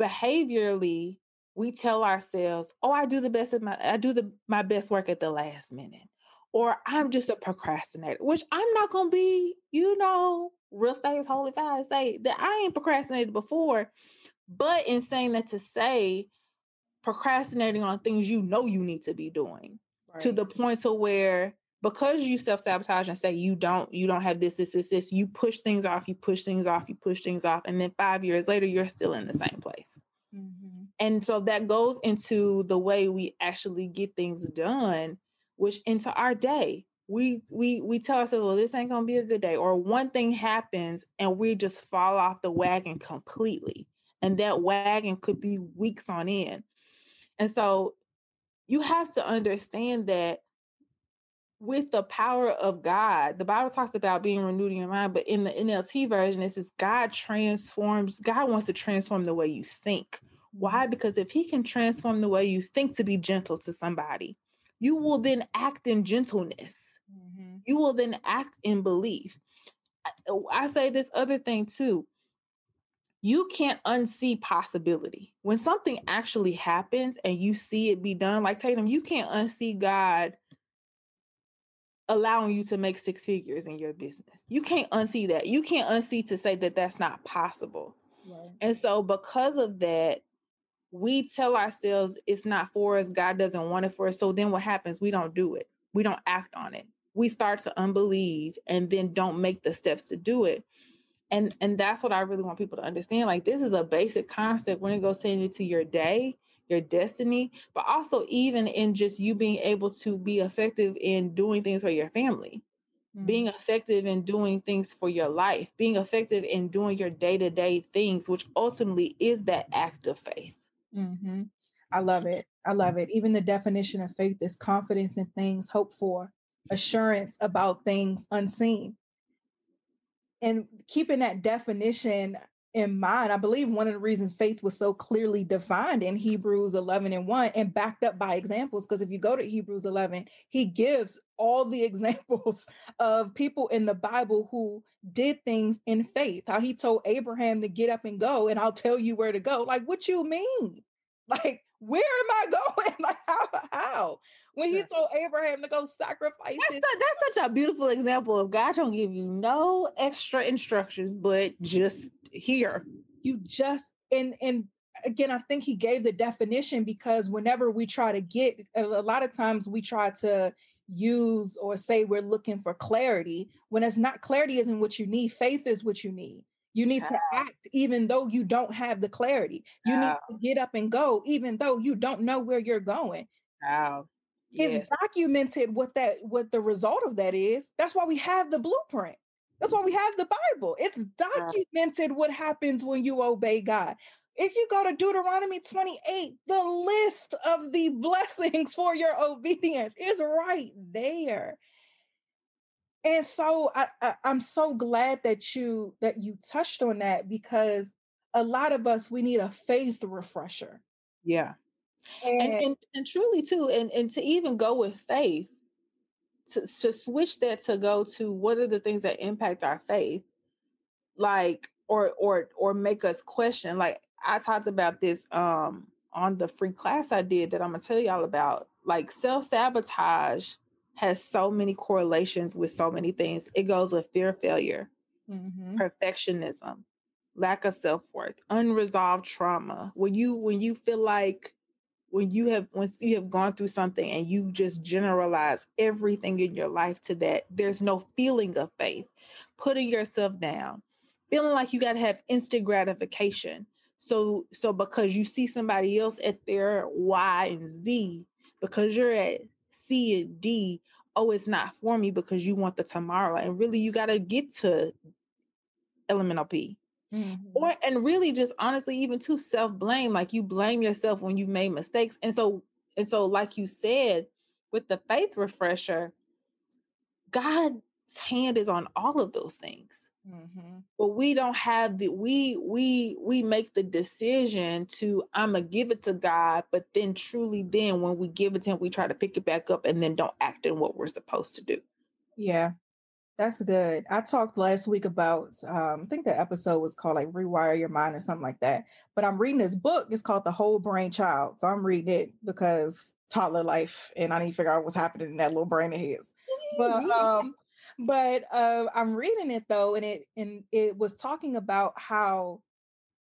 Behaviorally, we tell ourselves, oh, I do the best at my, I do the, my best work at the last minute, or I'm just a procrastinator, which I'm not going to be, you know, real estate is holy. God say that I ain't procrastinated before, but in saying that to say procrastinating on things, you know, you need to be doing right. to the point to where, because you self-sabotage and say you don't, you don't have this, this, this, this, you push things off, you push things off, you push things off. And then five years later, you're still in the same place. Mm-hmm. And so that goes into the way we actually get things done, which into our day, we, we, we tell ourselves, well, this ain't going to be a good day. Or one thing happens and we just fall off the wagon completely. And that wagon could be weeks on end. And so you have to understand that with the power of God, the Bible talks about being renewed in your mind, but in the N L T version, it says God transforms, God wants to transform the way you think. Why? Because if he can transform the way you think to be gentle to somebody, you will then act in gentleness. Mm-hmm. You will then act in belief. I, I say this other thing too. You can't unsee possibility. When something actually happens and you see it be done, like Tatum, you can't unsee God allowing you to make six figures in your business. You can't unsee that. You can't unsee to say that that's not possible. Right. And so because of that, we tell ourselves it's not for us. God doesn't want it for us. So then what happens? We don't do it. We don't act on it. We start to unbelieve and then don't make the steps to do it. And, and that's what I really want people to understand. Like, this is a basic concept when it goes into your day, your destiny, but also even in just you being able to be effective in doing things for your family, mm-hmm. being effective in doing things for your life, being effective in doing your day-to-day things, which ultimately is that act of faith. Mm-hmm. I love it. I love it. Even the definition of faith is confidence in things hoped for, assurance about things unseen. And keeping that definition in mind, I believe one of the reasons faith was so clearly defined in Hebrews eleven and one and backed up by examples, because if you go to Hebrews eleven, he gives all the examples of people in the Bible who did things in faith, how he told Abraham to get up and go, and I'll tell you where to go. Like, what you mean? Like, where am I going? Like, how? how? When he told Abraham to go sacrifice. That's, a, that's such a beautiful example of God don't give you no extra instructions, but just here. You just, and, and again, I think he gave the definition because whenever we try to get, a lot of times we try to use or say we're looking for clarity when it's not. Clarity isn't what you need. Faith is what you need. You need yeah. to act even though you don't have the clarity. You yeah. need to get up and go even though you don't know where you're going. Wow. Yes. It's documented what that what the result of that is. That's why we have the blueprint. That's why we have the Bible. It's documented what happens when you obey God. If you go to Deuteronomy twenty-eight, the list of the blessings for your obedience is right there. And so I, I, I'm so glad that you that you touched on that, because a lot of us, we need a faith refresher. Yeah. And and, and, and truly, too, and, and to even go with faith, to, to switch that to go to what are the things that impact our faith, like or or or make us question. Like I talked about this um, on the free class I did that I'm going to tell y'all about, like self-sabotage has so many correlations with so many things. It goes with fear of failure, mm-hmm. perfectionism, lack of self-worth, unresolved trauma. When you, when you feel like, when you have, once you have gone through something and you just generalize everything in your life to that, there's no feeling of faith, putting yourself down, feeling like you got to have instant gratification. So, so because you see somebody else at their Y and Z, because you're at C and D, oh, it's not for me, because you want the tomorrow. And really, you got to get to elemental P. Mm-hmm. Or, and really just honestly, even to self-blame, like you blame yourself when you made mistakes. And so, and so, like you said, with the faith refresher, God's hand is on all of those things. Mm-hmm. But we don't have the, we, we, we make the decision to, I'm going to give it to God, but then truly then when we give it to him, we try to pick it back up and then don't act in what we're supposed to do. Yeah, that's good. I talked last week about, um, I think the episode was called like Rewire Your Mind or something like that, but I'm reading this book. It's called The Whole Brain Child. So I'm reading it because toddler life, and I need to figure out what's happening in that little brain of his. But, um, But uh, I'm reading it though, and it and it was talking about how,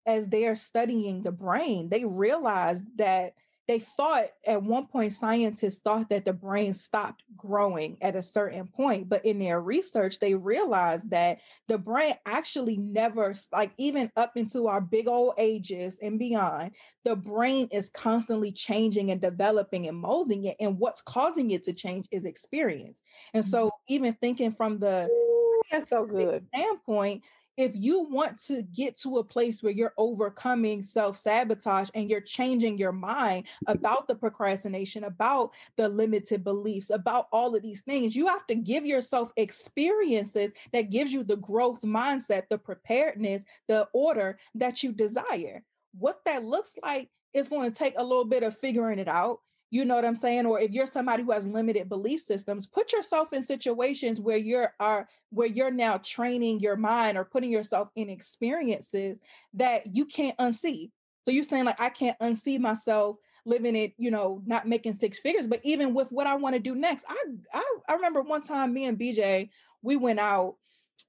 as they are studying the brain, they realized that they thought at one point scientists thought that the brain stopped growing at a certain point, but in their research they realized that the brain actually never, like even up into our big old ages and beyond, the brain is constantly changing and developing and molding it, and what's causing it to change is experience. And so even thinking from the Ooh, that's so good. standpoint, if you want to get to a place where you're overcoming self-sabotage and you're changing your mind about the procrastination, about the limited beliefs, about all of these things, you have to give yourself experiences that gives you the growth mindset, the preparedness, the order that you desire. What that looks like is going to take a little bit of figuring it out. You know what I'm saying? Or if you're somebody who has limited belief systems, put yourself in situations where you're are where you're now training your mind or putting yourself in experiences that you can't unsee. So you're saying like, I can't unsee myself living it, you know, not making six figures, but even with what I want to do next. I, I I remember one time me and B J, we went out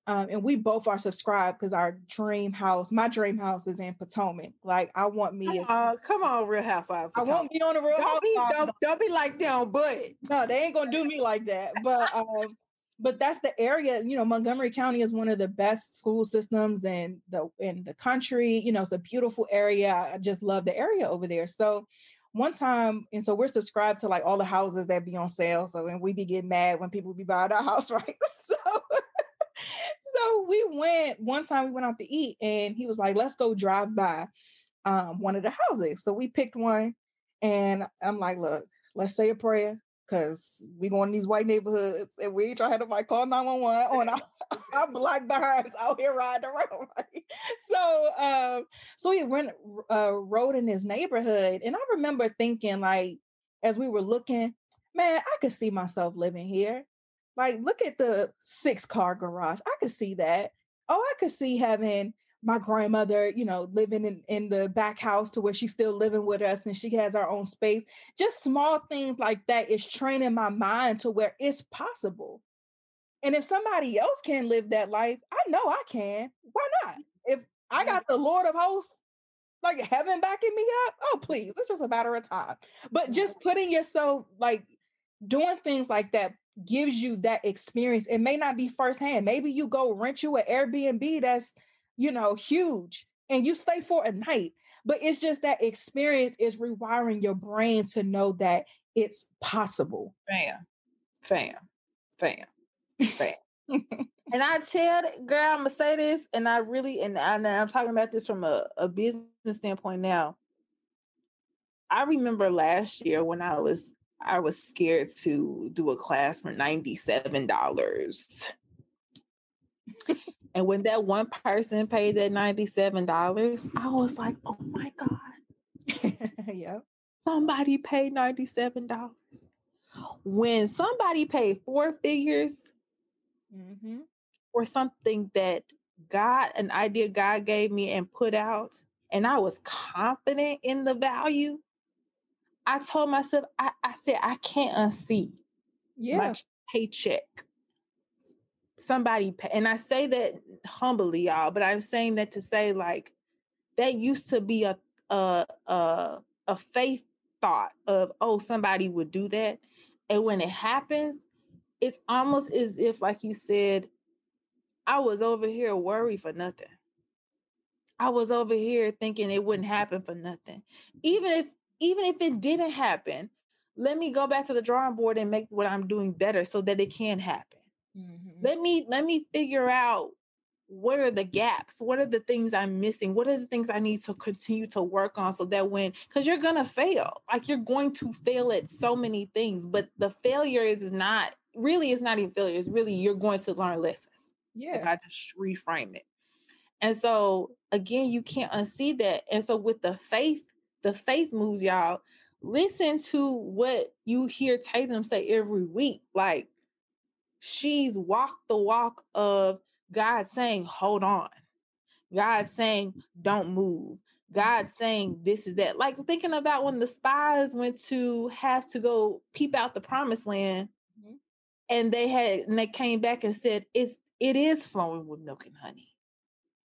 um, and we both are subscribed because our dream house, my dream house is in Potomac. Like I want me. Uh, a, come on, Real Housewives. I won't be on the Real Housewives. Don't, don't be like them, but. No, they ain't going to do me like that. But, um, but that's the area, you know, Montgomery County is one of the best school systems in the, in the country. You know, it's a beautiful area. I just love the area over there. So one time, and so we're subscribed to like all the houses that be on sale. So, and we be getting mad when people be buying our house, right? So So we went, one time we went out to eat and he was like, let's go drive by um, one of the houses. So we picked one and I'm like, look, let's say a prayer because we going to these white neighborhoods and we ain't trying to like call nine one one on our, our black behinds out here riding around. Right? So, um, so we went, uh, rode in this neighborhood. And I remember thinking like, as we were looking, man, I could see myself living here. Like, look at the six car garage. I could see that. Oh, I could see having my grandmother, you know, living in, in the back house to where she's still living with us and she has her own space. Just small things like that is training my mind to where it's possible. And if somebody else can live that life, I know I can. Why not? If I got the Lord of hosts, like heaven backing me up, oh, please, it's just a matter of time. But just putting yourself, like doing things like that, gives you that experience. It may not be firsthand. Maybe you go rent you an Airbnb that's, you know, huge and you stay for a night, but it's just that experience is rewiring your brain to know that it's possible. Fam, fam, fam, fam. And I tell girl, I'm gonna say this, and I really, and, I, and I'm talking about this from a, a business standpoint now. I remember last year when I was I was scared to do a class for ninety-seven dollars. And when that one person paid that ninety-seven dollars, I was like, oh my God. Yep. Somebody paid ninety-seven dollars. When somebody paid four figures mm-hmm. for something that God, an idea God gave me and put out, and I was confident in the value, I told myself, I, I said, I can't unsee yeah. my paycheck. Somebody, pay, and I say that humbly, y'all, but I'm saying that to say like, that used to be a, a, a, a faith thought of, oh, somebody would do that. And when it happens, it's almost as if, like you said, I was over here worried for nothing. I was over here thinking it wouldn't happen for nothing. Even if, even if it didn't happen, let me go back to the drawing board and make what I'm doing better so that it can happen. Mm-hmm. Let me, let me figure out what are the gaps? What are the things I'm missing? What are the things I need to continue to work on so that when, because you're going to fail, like you're going to fail at so many things, but the failure is not really, it's not even failure. It's really, you're going to learn lessons. Yeah. If I just reframe it. And so again, you can't unsee that. And so with the faith, the faith moves, y'all. Listen to what you hear Tatum say every week. Like, she's walked the walk of God saying, hold on. God saying, don't move. God saying, this is that. Like, thinking about when the spies went to have to go peep out the promised land, mm-hmm. and they had, and they came back and said, it's, it is flowing with milk and honey.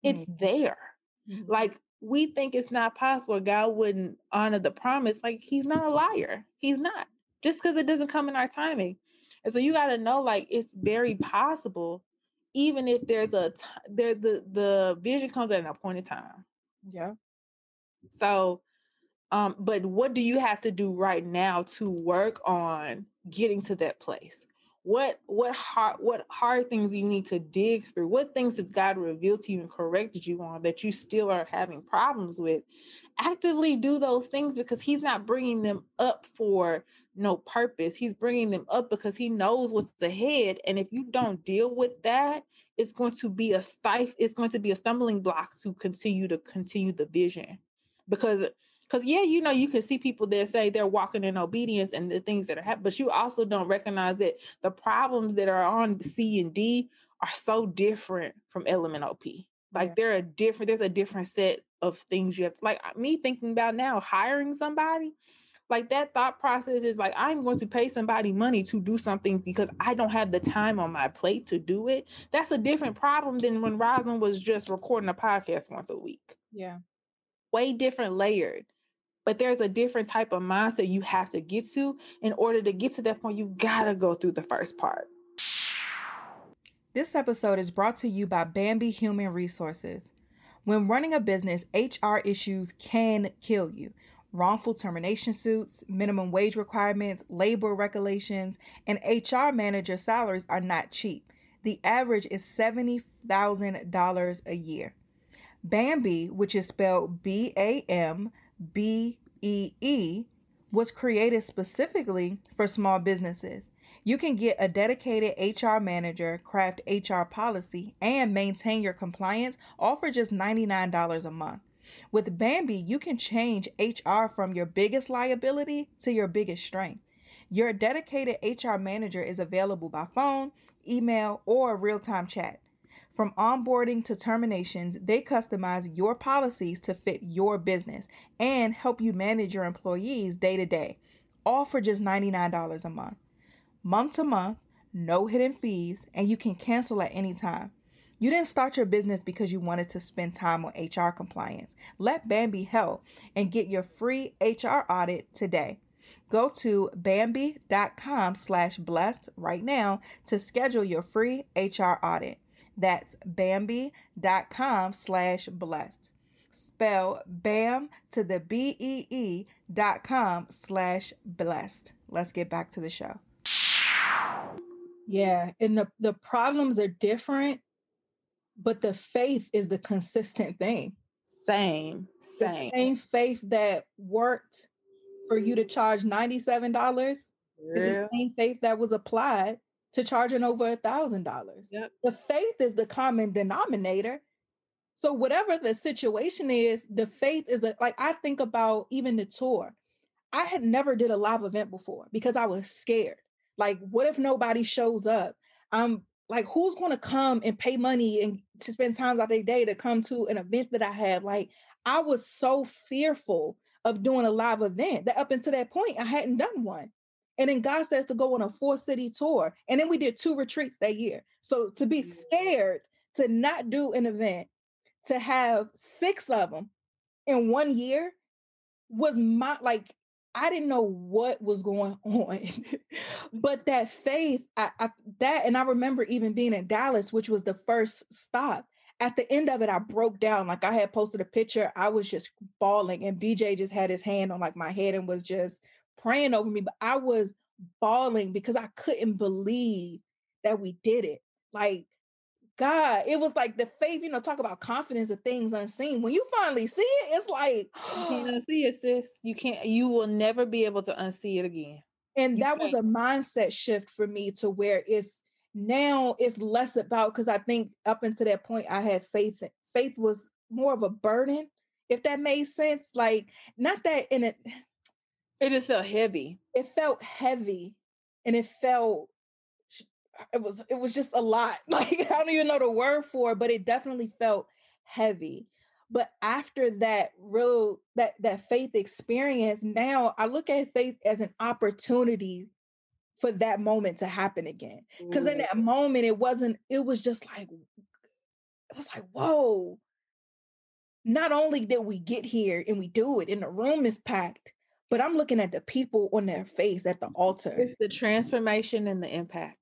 It's mm-hmm. there. Mm-hmm. Like, we think it's not possible. God wouldn't honor the promise. Like, he's not a liar. He's not, just because it doesn't come in our timing. And so you got to know, like, it's very possible. Even if there's a, t- there, the, the vision comes at an appointed time. Yeah. So, um, but what do you have to do right now to work on getting to that place? What, what hard, what hard things you need to dig through? What things has God revealed to you and corrected you on that you still are having problems with? Actively do those things, because he's not bringing them up for no purpose. He's bringing them up because he knows what's ahead. And if you don't deal with that, it's going to be a stif- It's going to be a stumbling block to continue to continue the vision, because Because, yeah, you know, you can see people that say they're walking in obedience and the things that are happening, but you also don't recognize that the problems that are on C and D are so different from element O P. Like, they're a different, there's a different set of things you have. Like, me thinking about now hiring somebody, like, that thought process is like, I'm going to pay somebody money to do something because I don't have the time on my plate to do it. That's a different problem than when Roslyn was just recording a podcast once a week. Yeah. Way different layered. But there's a different type of mindset you have to get to. In order to get to that point, you gotta go through the first part. This episode is brought to you by Bambi Human Resources. When running a business, H R issues can kill you. Wrongful termination suits, minimum wage requirements, labor regulations, and H R manager salaries are not cheap. The average is seventy thousand dollars a year. Bambi, which is spelled B A M, B E E, was created specifically for small businesses. You can get a dedicated H R manager, craft H R policy, and maintain your compliance, all for just ninety-nine dollars a month. With Bambi, you can change H R from your biggest liability to your biggest strength. Your dedicated H R manager is available by phone, email, or real-time chat. From onboarding to terminations, they customize your policies to fit your business and help you manage your employees day to day, all for just ninety-nine dollars a month. Month to month, no hidden fees, and you can cancel at any time. You didn't start your business because you wanted to spend time on H R compliance. Let Bambi help and get your free H R audit today. Go to Bambi.com slash blessed right now to schedule your free H R audit. That's Bambi.com slash blessed. Spell BAM to the B E E dot com slash blessed. Let's get back to the show. Yeah. And the, the problems are different, but the faith is the consistent thing. Same, same. The same faith that worked for you to charge ninety-seven dollars yeah. is the same faith that was applied to charging over a thousand dollars. The faith is the common denominator. So whatever the situation is, the faith is the, like, I think about even the tour. I had never did a live event before because I was scared. Like, what if nobody shows up? I'm like, who's going to come and pay money and to spend time out their day to come to an event that I have? Like, I was so fearful of doing a live event that up until that point, I hadn't done one. And then God says to go on a four city tour. And then we did two retreats that year. So to be scared to not do an event, to have six of them in one year was my, like, I didn't know what was going on, but that faith, I, I, that, and I remember even being in Dallas, which was the first stop. At the end of it, I broke down. Like I had posted a picture. I was just bawling, and B J just had his hand on like my head and was just praying over me. But I was bawling because I couldn't believe that we did it. Like, God, it was like the faith, you know, talk about confidence of things unseen. When you finally see it, it's like, you can't unsee it, sis. You can't, you will never be able to unsee it again. And you that can't. was a mindset shift for me to where it's now it's less about, because I think up until that point, I had faith. Faith was more of a burden, if that made sense. Like, not that in it. It just felt heavy. It felt heavy and it felt It was it was just a lot. Like, I don't even know the word for it, but it definitely felt heavy. But after that real that that faith experience, now I look at faith as an opportunity for that moment to happen again. Because in that moment, it wasn't. It was just like it was like, whoa! Not only did we get here and we do it, and the room is packed, but I'm looking at the people on their face at the altar. It's the transformation and the impact.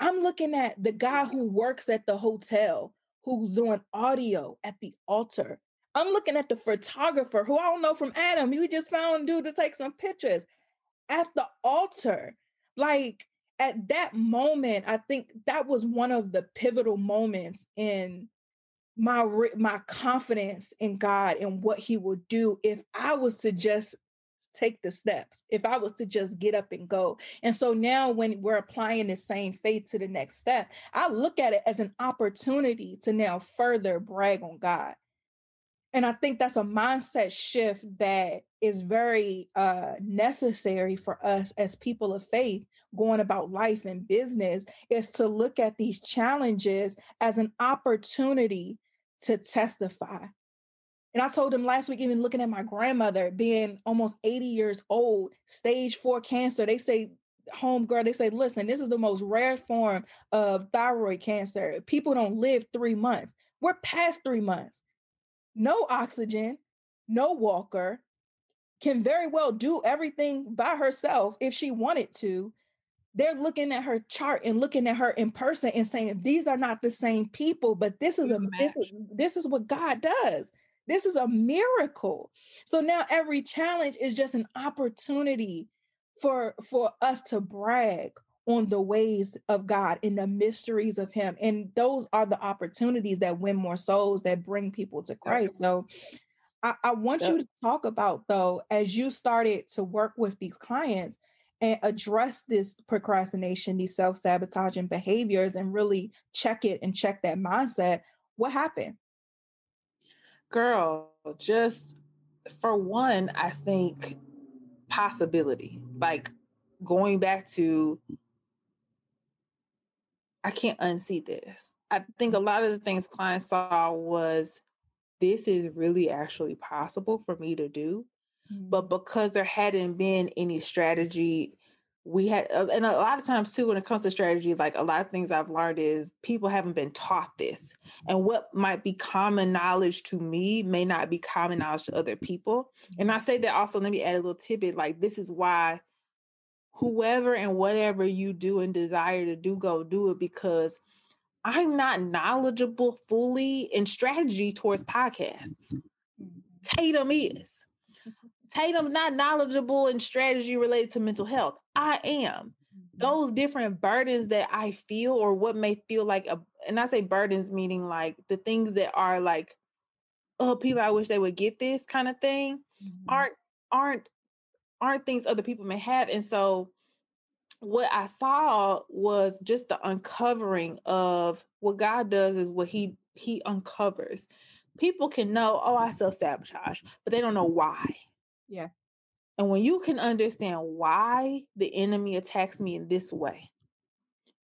I'm looking at the guy who works at the hotel, who's doing audio at the altar. I'm looking at the photographer who I don't know from Adam. You just found dude to take some pictures at the altar. Like at that moment, I think that was one of the pivotal moments in my, my confidence in God and what he will do if I was to just take the steps, if I was to just get up and go. And so now when we're applying the same faith to the next step, I look at it as an opportunity to now further brag on God. And I think that's a mindset shift that is very uh, necessary for us as people of faith going about life and business, is to look at these challenges as an opportunity to testify. And I told him last week, even looking at my grandmother being almost eighty years old, stage four cancer, they say, home girl, they say, listen, this is the most rare form of thyroid cancer. People don't live three months. We're past three months. No oxygen, no walker, can very well do everything by herself if she wanted to. They're looking at her chart and looking at her in person and saying, these are not the same people, but this is a this is, this is what God does. This is a miracle. So now every challenge is just an opportunity for, for us to brag on the ways of God and the mysteries of him. And those are the opportunities that win more souls, that bring people to Christ. So I, I want you to talk about, though, as you started to work with these clients and address this procrastination, these self-sabotaging behaviors, and really check it and check that mindset, what happened? Girl, just for one, I think possibility, like going back to, I can't unsee this. I think a lot of the things clients saw was, this is really actually possible for me to do. Mm-hmm. But because there hadn't been any strategy, we had, and a lot of times too, when it comes to strategy, like a lot of things I've learned is people haven't been taught this, and what might be common knowledge to me may not be common knowledge to other people. And I say that also, let me add a little tidbit. Like, this is why whoever and whatever you do and desire to do, go do it, because I'm not knowledgeable fully in strategy towards podcasts. Tatum is. Tatum's not knowledgeable in strategy related to mental health. I am. Those different burdens that I feel, or what may feel like, a, and I say burdens, meaning like the things that are like, oh, people, I wish they would get this kind of thing, mm-hmm. aren't, aren't, aren't things other people may have. And so what I saw was just the uncovering of what God does is what he, he uncovers. People can know, oh, I self-sabotage, but they don't know why. Yeah. And when you can understand why the enemy attacks me in this way,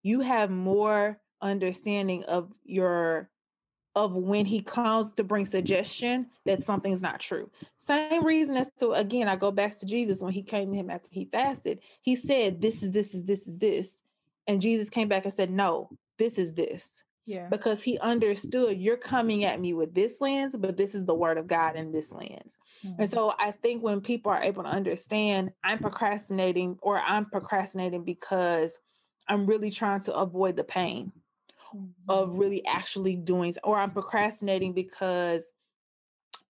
you have more understanding of your, of when he comes to bring suggestion that something's not true. Same reason as to, again, I go back to Jesus when he came to him after he fasted, he said, this is, this is, this is this. And Jesus came back and said, no, this is this. Yeah. Because he understood, you're coming at me with this lens, but this is the word of God in this lens. Mm-hmm. And so I think when people are able to understand, I'm procrastinating or I'm procrastinating because I'm really trying to avoid the pain mm-hmm. of really actually doing, or I'm procrastinating because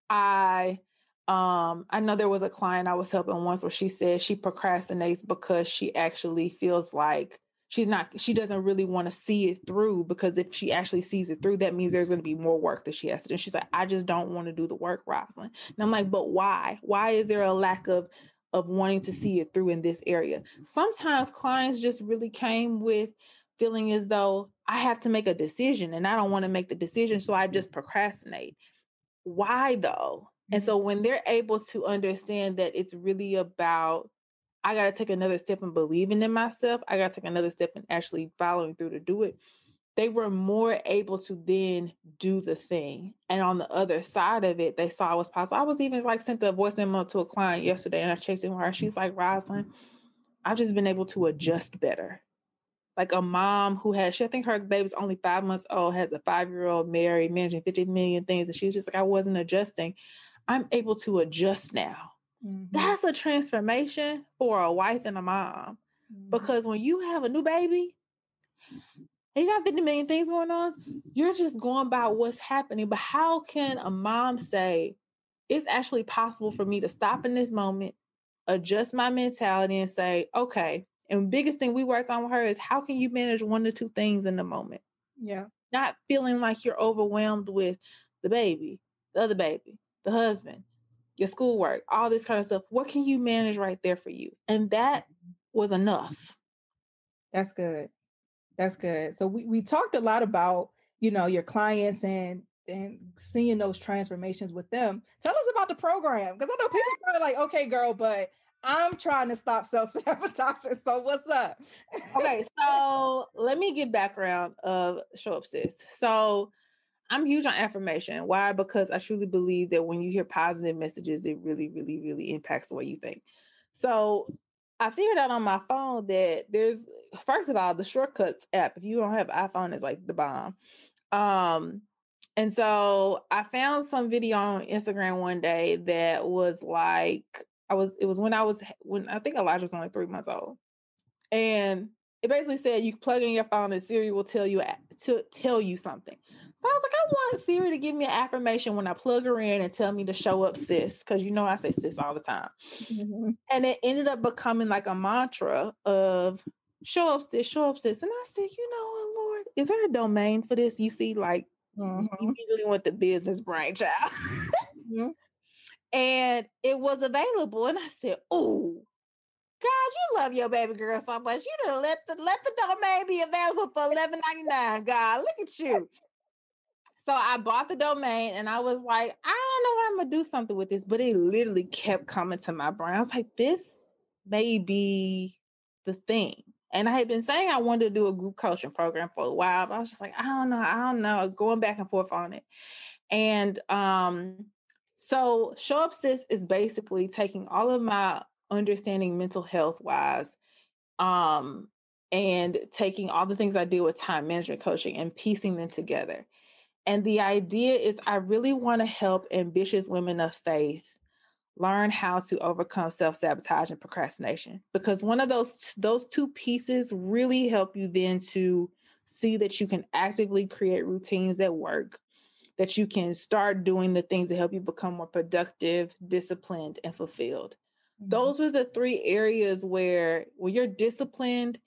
I, um, I know there was a client I was helping once where she said she procrastinates because she actually feels like She's not, she doesn't really want to see it through, because if she actually sees it through, that means there's going to be more work that she has to do. She's like, I just don't want to do the work, Roslyn. And I'm like, but why? Why is there a lack of, of wanting to see it through in this area? Sometimes clients just really came with feeling as though I have to make a decision and I don't want to make the decision. So I just procrastinate. Why though? And so when they're able to understand that it's really about, I got to take another step in believing in myself. I got to take another step in actually following through to do it. They were more able to then do the thing. And on the other side of it, they saw what's possible. I was even like sent a voice memo to a client yesterday and I checked in with her. She's like, Roslyn, I've just been able to adjust better. Like a mom who has, she, I think her baby's only five months old, has a five-year-old married, managing fifty million things. And she was just like, I wasn't adjusting. I'm able to adjust now. Mm-hmm. That's a transformation for a wife and a mom, mm-hmm. because when you have a new baby and you got fifty million things going on, you're just going by what's happening. But how can a mom say, it's actually possible for me to stop in this moment, adjust my mentality and say, okay. And biggest thing we worked on with her is, how can you manage one to two things in the moment? Yeah. Not feeling like you're overwhelmed with the baby, the other baby, the husband, your schoolwork, all this kind of stuff. What can you manage right there for you? And that was enough. That's good. That's good. So we, we talked a lot about, you know, your clients and, and seeing those transformations with them. Tell us about the program. Because I know people are like, okay, girl, but I'm trying to stop self-sabotaging. So what's up? Okay. So let me get background of Show Up Sis. So I'm huge on affirmation. Why? Because I truly believe that when you hear positive messages, it really, really, really impacts the way you think. So I figured out on my phone that there's, first of all, the Shortcuts app. If you don't have an iPhone, it's like the bomb. Um, and so I found some video on Instagram one day that was like, I was, it was when I was, when I think Elijah was only three months old. And it basically said you plug in your phone and Siri will tell you to tell you something. So I was like, I want Siri to give me an affirmation when I plug her in and tell me to show up, sis, because you know I say sis all the time. Mm-hmm. And it ended up becoming like a mantra of show up, sis, show up, sis. And I said, you know what, Lord, is there a domain for this? You see, like mm-hmm. you immediately went to business brain, child. Mm-hmm. And it was available. And I said, oh, God, you love your baby girl so much. You done let the let the domain be available for eleven ninety-nine. God, look at you. So I bought the domain and I was like, I don't know what I'm gonna do something with this, but it literally kept coming to my brain. I was like, this may be the thing. And I had been saying I wanted to do a group coaching program for a while, but I was just like, I don't know, I don't know, going back and forth on it. And um, so Show Up Sis is basically taking all of my understanding mental health wise, um, and taking all the things I do with time management coaching and piecing them together. And the idea is I really want to help ambitious women of faith learn how to overcome self-sabotage and procrastination, because one of those, those two pieces really help you then to see that you can actively create routines that work, that you can start doing the things that help you become more productive, disciplined, and fulfilled. Those were the three areas where when you're disciplined,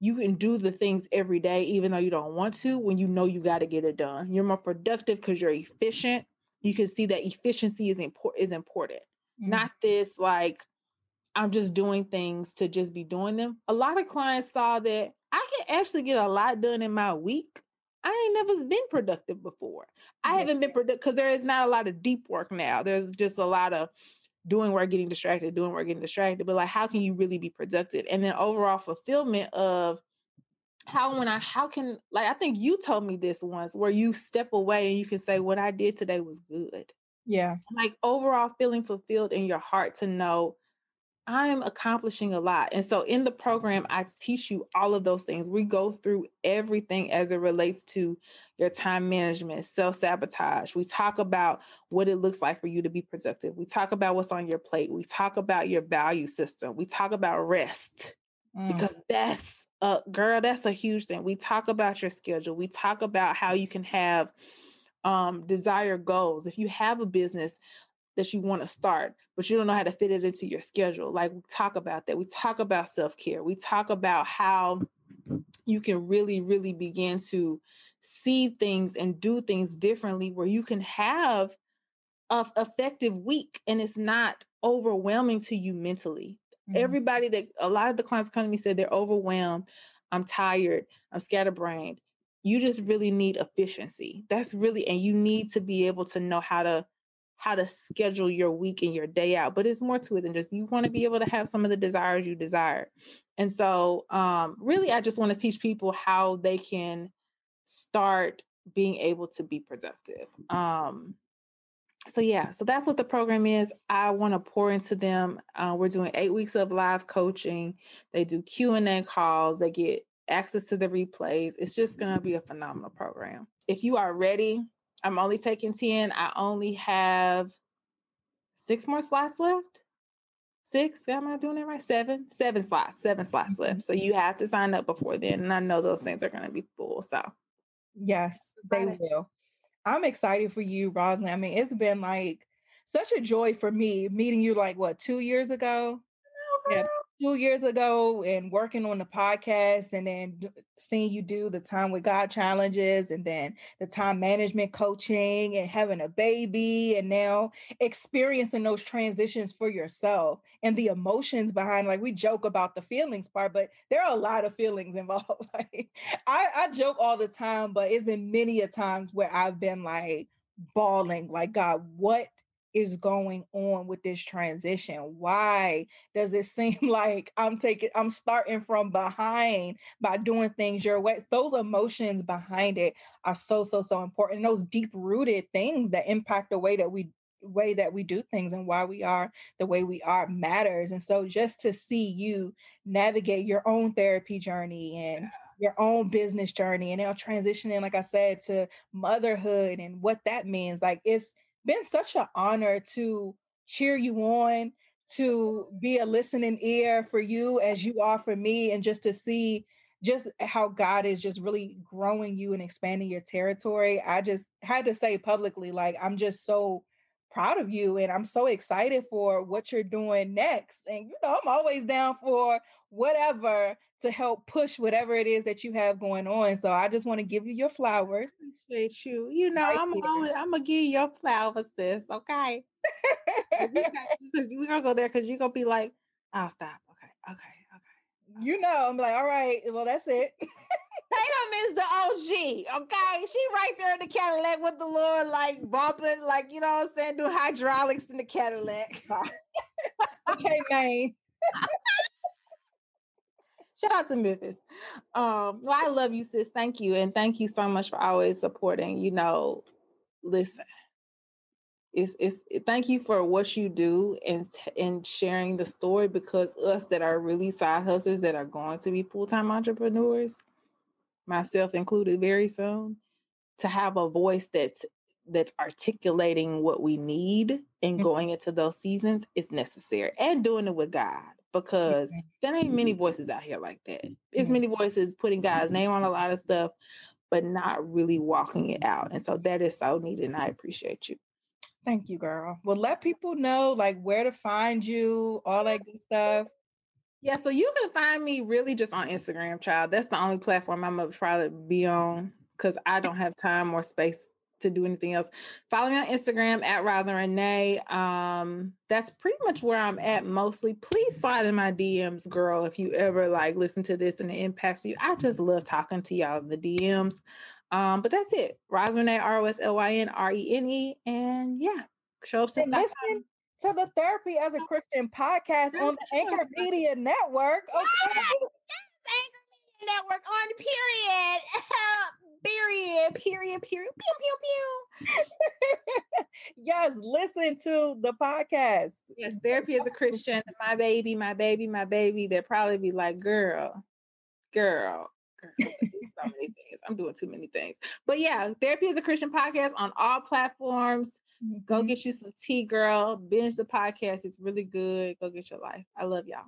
you can do the things every day, even though you don't want to, when you know you got to get it done. You're more productive because you're efficient. You can see that efficiency is, impor- is important. Mm-hmm. Not this, like, I'm just doing things to just be doing them. A lot of clients saw that I can actually get a lot done in my week. I ain't never been productive before. I mm-hmm. haven't been productive because there is not a lot of deep work now. There's just a lot of doing work, getting distracted, doing work, getting distracted, but like, how can you really be productive? And then overall fulfillment of how, when I, how can, like, I think you told me this once where you step away and you can say what I did today was good. Yeah. Like overall feeling fulfilled in your heart to know I'm accomplishing a lot. And so in the program, I teach you all of those things. We go through everything as it relates to your time management, self-sabotage. We talk about what it looks like for you to be productive. We talk about what's on your plate. We talk about your value system. We talk about rest mm. because that's a girl, that's a huge thing. We talk about your schedule. We talk about how you can have um, desired goals. If you have a business that you want to start, but you don't know how to fit it into your schedule. Like, we talk about that. We talk about self-care. We talk about how you can really, really begin to see things and do things differently where you can have an effective week and it's not overwhelming to you mentally. Mm-hmm. Everybody that, a lot of the clients come to me said they're overwhelmed. I'm tired. I'm scatterbrained. You just really need efficiency. That's really, and you need to be able to know how to how to schedule your week and your day out, but it's more to it than just, you want to be able to have some of the desires you desire. And so um, really, I just want to teach people how they can start being able to be productive. Um, so yeah, so that's what the program is. I want to pour into them. Uh, we're doing eight weeks of live coaching. They do Q and A calls. They get access to the replays. It's just going to be a phenomenal program. If you are ready, I'm only taking ten. I only have six more slots left. Six? Am I doing it right? Seven? Seven slots. Seven slots left. So you have to sign up before then. And I know those things are going to be full. So yes, they will. I'm excited for you, Roslyn. I mean, it's been like such a joy for me meeting you like, what, two years ago? Yeah, two years ago and working on the podcast and then d- seeing you do the Time with God challenges and then the time management coaching and having a baby and now experiencing those transitions for yourself and the emotions behind, like we joke about the feelings part, but there are a lot of feelings involved. Like I, I joke all the time, but it's been many a times where I've been like bawling, like, God, what is going on with this transition? Why does it seem like I'm taking, I'm starting from behind by doing things your way? Those emotions behind it are so, so, so important. And those deep rooted things that impact the way that we, way that we do things and why we are the way we are matters. And so just to see you navigate your own therapy journey and your own business journey and now transitioning, like I said, to motherhood and what that means, like it's been such an honor to cheer you on, to be a listening ear for you as you are for me, and just to see just how God is just really growing you and expanding your territory. I just had to say publicly, like, I'm just so proud of you and I'm so excited for what you're doing next. And, you know, I'm always down for whatever to help push whatever it is that you have going on. So I just want to give you your flowers. Appreciate you. You know, right I'm here. always I'm gonna give you your flowers, sis. Okay. We're gonna go there because you're gonna be like, I'll stop. Okay, okay, okay. You know, I'm like, all right, well, that's it. Tatum is the O G, okay? She right there in the Cadillac with the Lord, like bumping, like, you know what I'm saying, do hydraulics in the Cadillac. Okay, man. Shout out to Memphis. Um, well, I love you, sis. Thank you. And thank you so much for always supporting. You know, listen, it's, it's, thank you for what you do and, and sharing the story, because us that are really side hustlers that are going to be full-time entrepreneurs, myself included, very soon, to have a voice that's that's articulating what we need and going into those seasons is necessary, and doing it with God, because there ain't many voices out here like that. There's many voices putting God's name on a lot of stuff, but not really walking it out. And so that is so needed, and I appreciate you. Thank you, girl. Well, let people know like where to find you, all that good stuff. Yeah, so you can find me really just on Instagram, child. That's the only platform I'm going to probably be on because I don't have time or space to do anything else. Follow me on Instagram at Roslyn Renee. Um, that's pretty much where I'm at mostly. Please slide in my D Ms, girl, if you ever like listen to this and it impacts you. I just love talking to y'all in the D Ms. Um, but that's it. Roslyn Renee, R O S L Y N R E N E. And yeah, show up sis. To the Therapy as a Christian podcast on the Anchor Media Network. Okay. Yes, Anchor Media Network on period. Period, period, period. Pew, pew, pew. Yes, listen to the podcast. Yes, Therapy as a Christian. My baby, my baby, my baby. They'll probably be like, girl, girl, girl. So many things. I'm doing too many things. But yeah, Therapy as a Christian podcast on all platforms. Mm-hmm. Go get you some tea, girl. Binge the podcast. It's really good. Go get your life. I love y'all.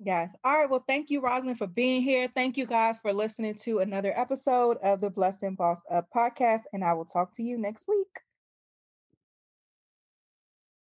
Yes. All right. Well, thank you, Roslyn, for being here. Thank you guys for listening to another episode of the Blessed and Bossed Up podcast. And I will talk to you next week.